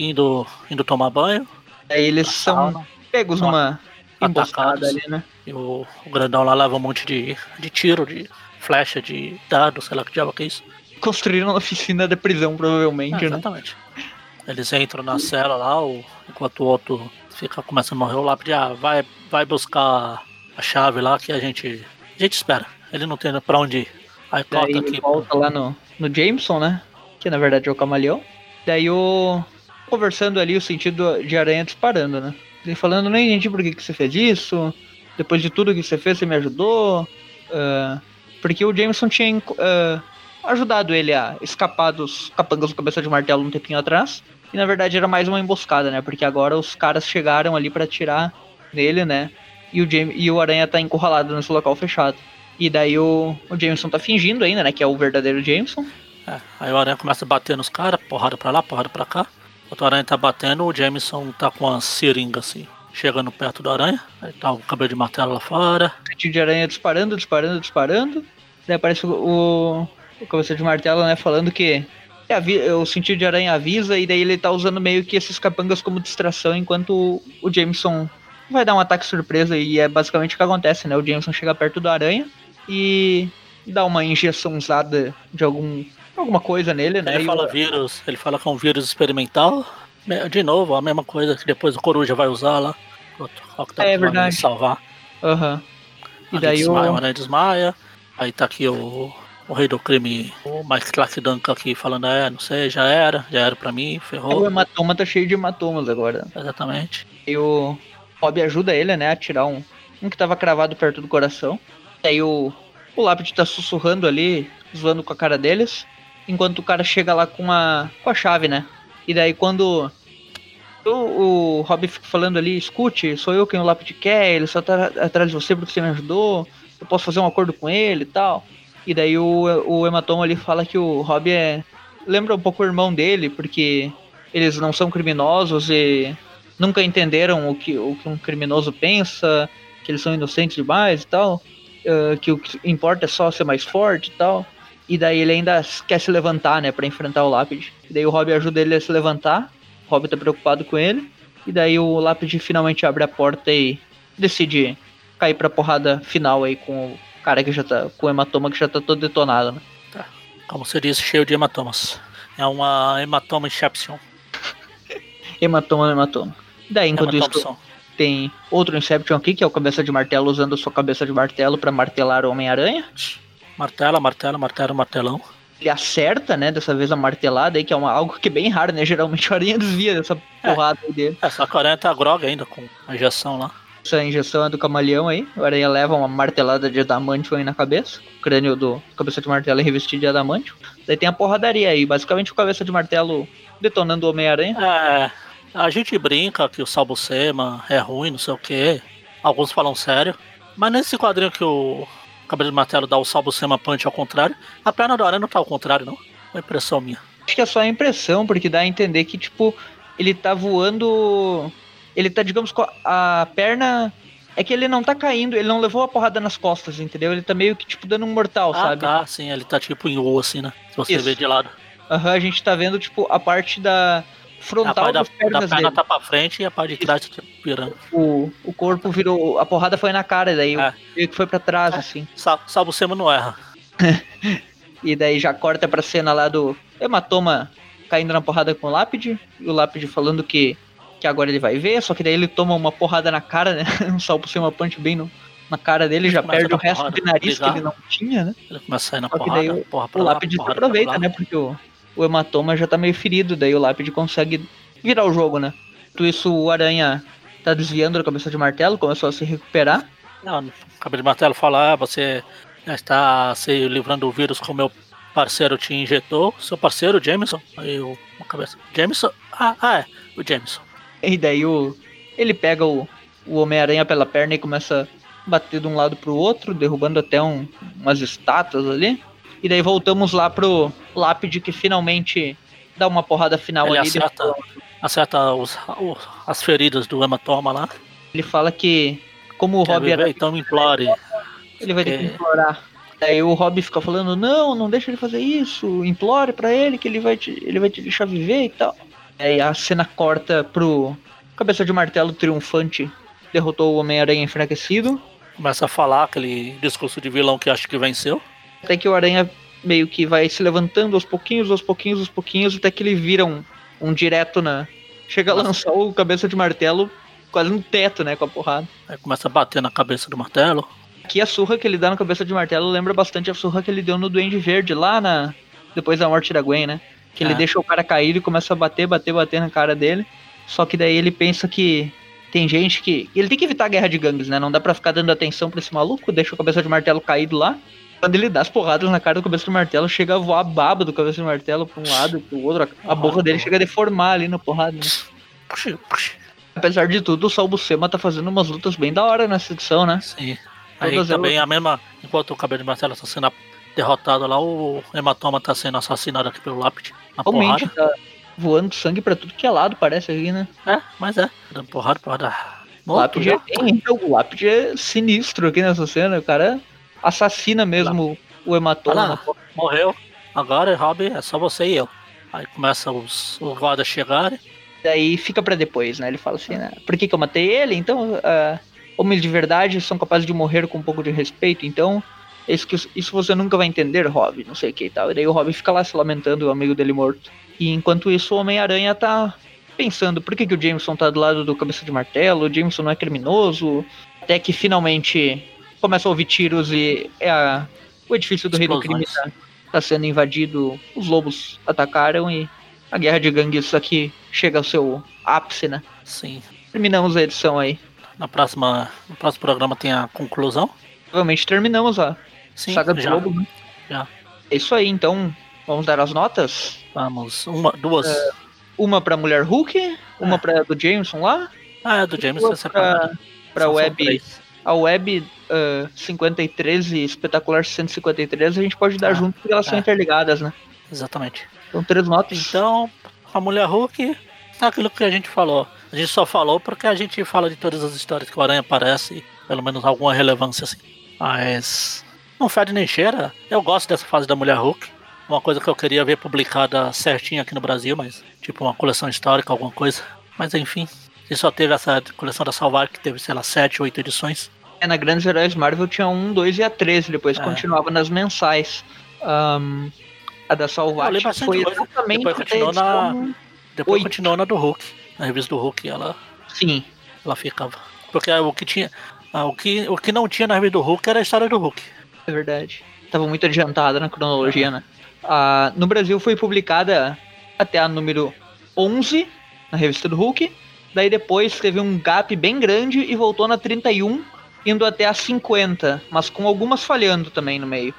indo, indo tomar banho. Aí eles são sauna, pegos numa emboscada ali, né? E o, o grandão lá leva um monte de, de tiro, de flecha, de dado, sei lá que diabo que é isso. Construíram uma oficina da prisão, provavelmente, é, exatamente. Né? Eles entram na cela lá, o, enquanto o outro fica, começa a morrer, o Lápide, ah, vai, vai buscar a chave lá que a gente, a gente espera. Ele não tem pra onde ir. Aí corta aqui. Volta pro... lá no, no Jameson, né? Que na verdade é o Camaleão. Daí o... Conversando ali o sentido de aranha disparando, né? Ele falando, nem entendi por que, que você fez isso. Depois de tudo que você fez, você me ajudou. Uh, porque o Jameson tinha uh, ajudado ele a escapar dos capangas do Cabeça de Martelo um tempinho atrás. E na verdade era mais uma emboscada, né? Porque agora os caras chegaram ali pra atirar nele, né? E o, James... e o aranha tá encurralado nesse local fechado. E daí o, o Jameson tá fingindo ainda, né? Que é o verdadeiro Jameson. É, aí o aranha começa a bater nos caras, porrada pra lá, porrada pra cá. Enquanto o aranha tá batendo, o Jameson tá com uma seringa assim, chegando perto do aranha. Aí tá o cabelo de martelo lá fora. O tiro de aranha disparando, disparando, disparando. Daí aparece o, o cabeça de martelo, né, falando que o sentido de aranha avisa. E daí ele tá usando meio que esses capangas como distração, enquanto o, o Jameson vai dar um ataque surpresa. E é basicamente o que acontece, né, o Jameson chega perto do aranha e dá uma injeção usada de algum... alguma coisa nele, né? Ele fala vírus, ele fala que é um vírus experimental. De novo, a mesma coisa que depois o Coruja vai usar lá. O que tá é verdade. Salvar. Aham. Uhum. E daí desmaia, o... Né, desmaia. Aí tá aqui o, o rei do crime, o Mike Clark Duncan aqui falando, é, não sei, já era, já era pra mim, ferrou. O hematoma tá cheio de hematomas agora. Exatamente. E o Robbie ajuda ele, né, a tirar um, um que tava cravado perto do coração. E aí o, o Lápide tá sussurrando ali, zoando com a cara deles. Enquanto o cara chega lá com a, com a chave, né? E daí quando o, o Robbie fica falando ali, escute, sou eu quem o Lápide quer, ele só tá atrás de você porque você me ajudou, eu posso fazer um acordo com ele e tal. E daí o, o Hematoma ali fala que o Robbie é, lembra um pouco o irmão dele, porque eles não são criminosos e nunca entenderam o que, o que um criminoso pensa, que eles são inocentes demais e tal, uh, que o que importa é só ser mais forte e tal. E daí ele ainda quer se levantar, né, pra enfrentar o Lápide. E daí o Robbie ajuda ele a se levantar. O Robbie tá preocupado com ele. E daí o Lápide finalmente abre a porta e decide cair pra porrada final aí com o cara que já tá... com o hematoma que já tá todo detonado, né? Tá. Como você disse, cheio de hematomas. É uma hematoma inception. Hematoma, hematoma. E daí, enquanto isso, tem outro inception aqui, que é o Cabeça de Martelo usando a sua Cabeça de Martelo pra martelar o Homem-Aranha. Martela, martela, martela, martelão. Ele acerta, né, dessa vez a martelada aí, que é uma, algo que é bem raro, né? Geralmente o aranha desvia dessa porrada é, aí dele. Essa aranha tá groga ainda com a injeção lá. Essa injeção é do camaleão aí. O aranha leva uma martelada de adamantio aí na cabeça. O crânio do Cabeça de Martelo é revestido de adamantio. Daí tem a porradaria aí. Basicamente o Cabeça de Martelo detonando o Homem-Aranha. É, a gente brinca que o Salbucema é ruim, não sei o quê. Alguns falam sério. Mas nesse quadrinho que o... Cabelo de Martelo dá o Salbucema punch ao contrário. A perna do aranha não tá ao contrário, não. É impressão minha. Acho que é só a impressão, porque dá a entender que, tipo, ele tá voando... Ele tá, digamos, com a perna... É que ele não tá caindo, ele não levou a porrada nas costas, entendeu? Ele tá meio que, tipo, dando um mortal, ah, sabe? Ah, tá, sim. Ele tá, tipo, em U, assim, né? Se você ver de lado. Aham, uhum, a gente tá vendo, tipo, a parte da... frontal a parte das da, pernas da perna dele. Tá pra frente e a parte de trás tá pirando. O, o corpo virou... A porrada foi na cara, daí é. O que foi pra trás, é. Assim. Salbucema não erra. E daí já corta pra cena lá do Hematoma caindo na porrada com o Lápide. E o Lápide falando que que agora ele vai ver, só que daí ele toma uma porrada na cara, né? Um salvo ser uma punch bem no, na cara dele, já perde o resto do nariz que ele não tinha, né? Ele começa a sair na porrada, daí porra pra lá, o Lápide porrada aproveita, pra lá. Né? Porque o, o hematoma já tá meio ferido, daí o Lápide consegue virar o jogo, né? Tudo isso, o Aranha tá desviando da cabeça de martelo, começou a se recuperar. Não, cabeça de martelo fala, ah, você está se livrando do vírus como meu parceiro te injetou, seu parceiro, Jameson. Aí o cabeça, Jameson, ah, ah, é, o Jameson. E daí o, ele pega o, o Homem-Aranha pela perna e começa a bater de um lado pro outro, derrubando até um, umas estátuas ali. E daí voltamos lá pro Lápide, que finalmente dá uma porrada final ele ali. Ele acerta, depois... acerta os, os, as feridas do hematoma lá. Ele fala que, como o Robbie era... Então me implore. Ele vai ter que implorar. Daí o Robbie fica falando, não, não deixa ele fazer isso, implore pra ele que ele vai te, ele vai te deixar viver e tal. Aí a cena corta pro Cabeça de Martelo triunfante, derrotou o Homem-Aranha enfraquecido. Começa a falar aquele discurso de vilão que acha que venceu. Até que o Aranha meio que vai se levantando aos pouquinhos, aos pouquinhos, aos pouquinhos, até que ele vira um, um direto na... Chega a lançar o Cabeça de Martelo quase no teto, né, com a porrada. Aí começa a bater na cabeça do martelo. Aqui a surra que ele dá no Cabeça de Martelo lembra bastante a surra que ele deu no Duende Verde lá na... depois da morte da Gwen, né? Que é. Ele deixa o cara cair e começa a bater, bater, bater na cara dele. Só que daí ele pensa que tem gente que... Ele tem que evitar a guerra de gangues, né? Não dá pra ficar dando atenção pra esse maluco. Deixa o Cabeça de Martelo caído lá. Quando ele dá as porradas na cara do Cabeça de Martelo, chega a voar a baba do Cabeça de Martelo pra um lado e pro outro. A boca dele chega a deformar ali na porrada, né? Puxa, puxa. Apesar de tudo, o Saul Buscema tá fazendo umas lutas bem da hora nessa edição, né? Sim. Aí Todas também elas... a mesma, enquanto o Cabelo de Martelo está sendo derrotado lá, o Hematoma está sendo assassinado aqui pelo Lápide, na porrada. Tá voando sangue pra tudo que é lado, parece aqui, né? É, mas é, dando porrada, porrada. O Lápide é, o Lápide é sinistro aqui nessa cena, o cara assassina mesmo o, o Hematoma. Ah, morreu, agora, Robbie, é só você e eu. Aí começam os, os guardas chegarem. Daí fica pra depois, né? Ele fala assim, né? Por que que eu matei ele? Então... Uh... Homens de verdade são capazes de morrer com um pouco de respeito, então isso, que, isso você nunca vai entender, Robbie, não sei o que e tal. E daí o Robbie fica lá se lamentando, o amigo dele morto. E enquanto isso o Homem-Aranha tá pensando por que, que o Jameson tá do lado do Cabeça de Martelo, o Jameson não é criminoso, até que finalmente começa a ouvir tiros e é a, o edifício do Explosões. Rei do Crime tá, tá sendo invadido, os lobos atacaram e a guerra de gangues aqui chega ao seu ápice, né? Sim. Terminamos a edição aí. Na próxima, no próximo programa tem a conclusão. Provavelmente terminamos a Sim, saga do já, jogo, né? Já. É isso aí, então. Vamos dar as notas? Vamos. Uma, duas. É, uma pra Mulher Hulk, é. uma pra do Jameson lá. Ah, é do Jameson é separado. Pra Web. Três. A Web uh, cinquenta e três e Espetacular cento e cinquenta e três a gente pode dar é. junto porque elas é. são interligadas, né? Exatamente. Então, três notas. Então, a Mulher Hulk é aquilo que a gente falou. A gente só falou porque a gente fala de todas as histórias que o Aranha aparece, pelo menos alguma relevância assim. Mas não fede nem cheira. Eu gosto dessa fase da Mulher Hulk. Uma coisa que eu queria ver publicada certinho aqui no Brasil, mas tipo uma coleção histórica, alguma coisa. Mas enfim, e só teve essa coleção da Salvat que teve, sei lá, sete, oito edições. É, na Grandes Heróis Marvel tinha um, dois e a treze, depois é. continuava nas mensais. Um, a da Salvat foi exatamente... Depois continuou, na, depois continuou na do Hulk. Na revista do Hulk, ela... Sim. Ela ficava. Porque o que tinha... O que, o que não tinha na revista do Hulk era a história do Hulk. É verdade. Tava muito adiantada na cronologia, né? Ah, no Brasil foi publicada até a número onze, na revista do Hulk. Daí depois teve um gap bem grande e voltou na trinta e um, indo até a cinquenta. Mas com algumas falhando também no meio.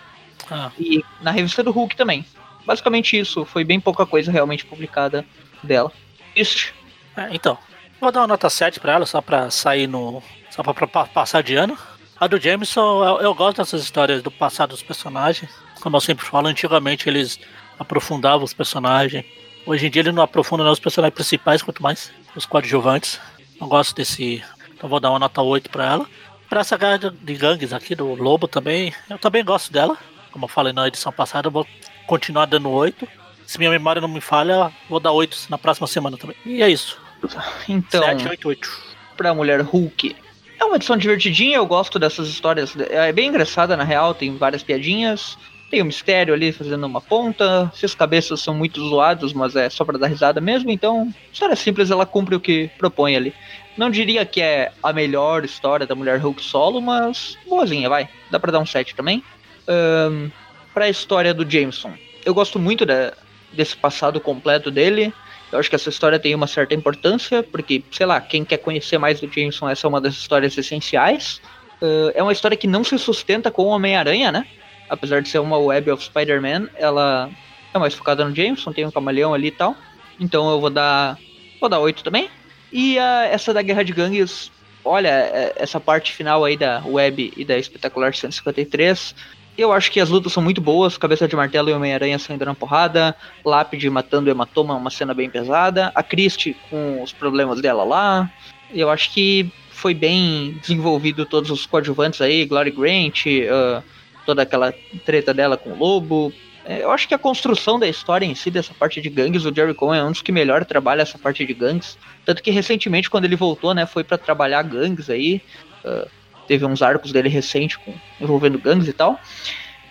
Ah. E na revista do Hulk também. Basicamente isso. Foi bem pouca coisa realmente publicada dela. Isso... É, então, vou dar uma nota sete pra ela, só pra sair no... Só pra, pra, pra passar de ano. A do Jameson, eu, eu gosto dessas histórias do passado dos personagens. Como eu sempre falo, antigamente eles aprofundavam os personagens. Hoje em dia eles não aprofundam os personagens principais, quanto mais os coadjuvantes. Eu gosto desse... Então vou dar uma nota oito pra ela. Pra essa guerra de gangues aqui, do Lobo também, eu também gosto dela. Como eu falei na edição passada, eu vou continuar dando oito. Se minha memória não me falha, vou dar oito na próxima semana também. E é isso. Então, sete, oito, oito. Pra Mulher Hulk. É uma edição divertidinha, eu gosto dessas histórias. É bem engraçada, na real, tem várias piadinhas. Tem um mistério ali fazendo uma ponta, seus cabeças são muito zoados, mas é só pra dar risada mesmo, então história simples, ela cumpre o que propõe ali. Não diria que é a melhor história da Mulher Hulk solo, mas boazinha, vai. Dá pra dar um sete também. Um, pra história do Jameson, eu gosto muito da, desse passado completo dele. Eu acho que essa história tem uma certa importância, porque, sei lá, quem quer conhecer mais do Jameson, essa é uma das histórias essenciais. Uh, é uma história que não se sustenta com o Homem-Aranha, né? Apesar de ser uma web of Spider-Man, ela é mais focada no Jameson, tem um camaleão ali e tal. Então eu vou dar vou dar oito também. E a, essa da Guerra de Gangues, olha, essa parte final aí da web e da Espetacular cento e cinquenta e três, eu acho que as lutas são muito boas, Cabeça de Martelo e Homem-Aranha saindo na porrada, Lápide matando o Hematoma, uma cena bem pesada, a Christy com os problemas dela lá, eu acho que foi bem desenvolvido todos os coadjuvantes aí, Glory Grant, uh, toda aquela treta dela com o Lobo. Eu acho que a construção da história em si, dessa parte de gangues, o Jerry Conway é um dos que melhor trabalha essa parte de gangues. Tanto que recentemente, quando ele voltou, né, foi pra trabalhar gangues aí. Uh, teve uns arcos dele recente com, envolvendo gangues e tal.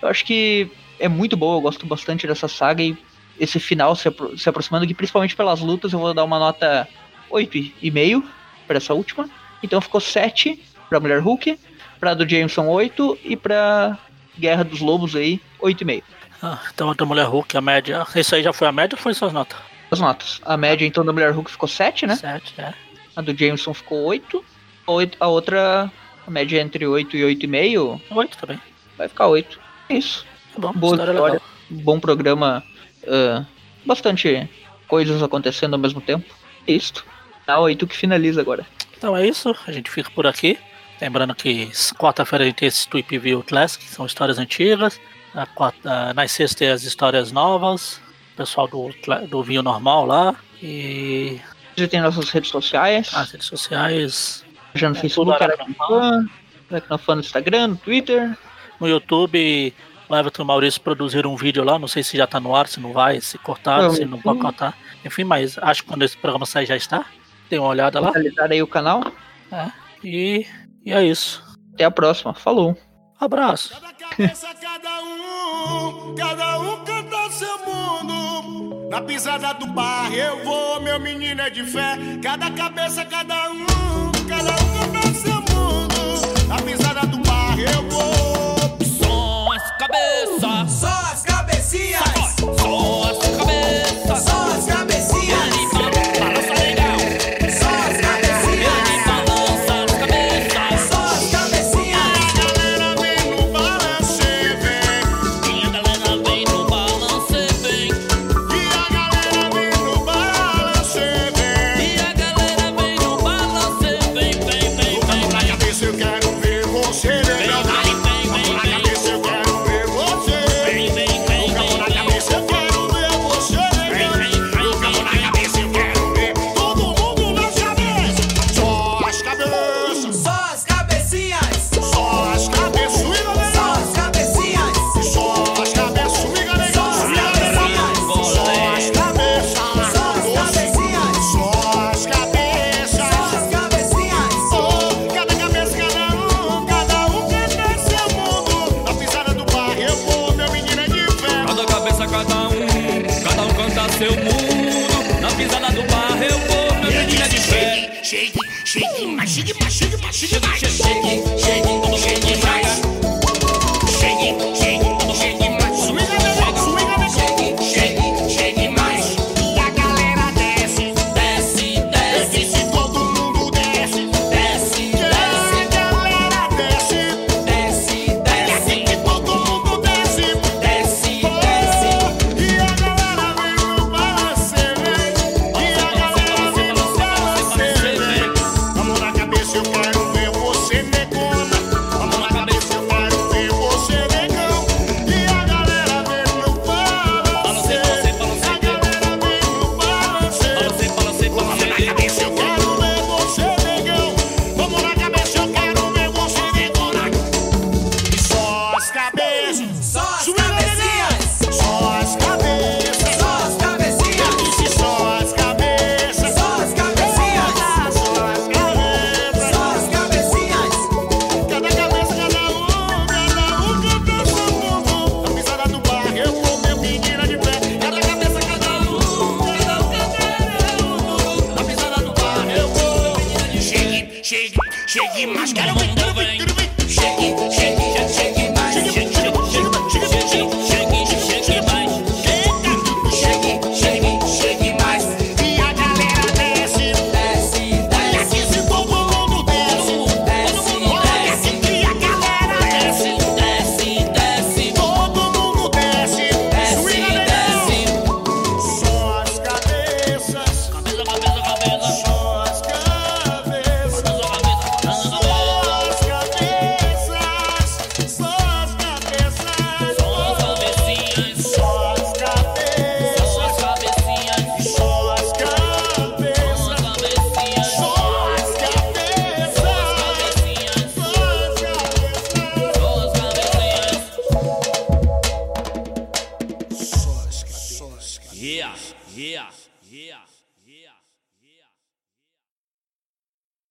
Eu acho que é muito boa, eu gosto bastante dessa saga. E esse final se, apro- se aproximando aqui, principalmente pelas lutas, eu vou dar uma nota oito vírgula cinco pra essa última. Então ficou sete pra Mulher Hulk, pra do Jameson oito e pra Guerra dos Lobos aí oito vírgula cinco. Ah, então da Mulher Hulk, a média. Isso aí já foi a média ou foi só as notas? As notas. A média então da Mulher Hulk ficou sete, né? sete, é. A do Jameson ficou oito. A outra, a média é entre oito e oito vírgula cinco. oito também. Vai ficar oito. É isso. Tá bom, boa história. história bom programa. Uh, bastante coisas acontecendo ao mesmo tempo. É isso. Tá, oito que finaliza agora. Então é isso. A gente fica por aqui. Lembrando que quarta-feira a gente tem esse Thwip View Classic, que são histórias antigas. Na quarta, nas sextas tem as histórias novas, o pessoal do, do Vinho Normal lá. E já tem nossas redes sociais. As redes sociais. Já no Facebook, Aracnofã, no Instagram, no Twitter. No YouTube, o Everton e o Maurício produziram um vídeo lá, não sei se já tá no ar, se não vai, se cortaram, se não vai cortar. Enfim, mas acho que quando esse programa sair já está. Dê uma olhada lá. Atualizaram aí o canal. É. E, e é isso. Até a próxima. Falou. Abraço. Cada um, cada um canta seu mundo. Na pisada do bar eu vou, meu menino é de fé. Cada cabeça, cada um, cada um canta seu mundo. Na pisada do bar eu vou. Só as cabeças, só as cabecinhas, só as cabeças, só as cabecinhas. Yeah.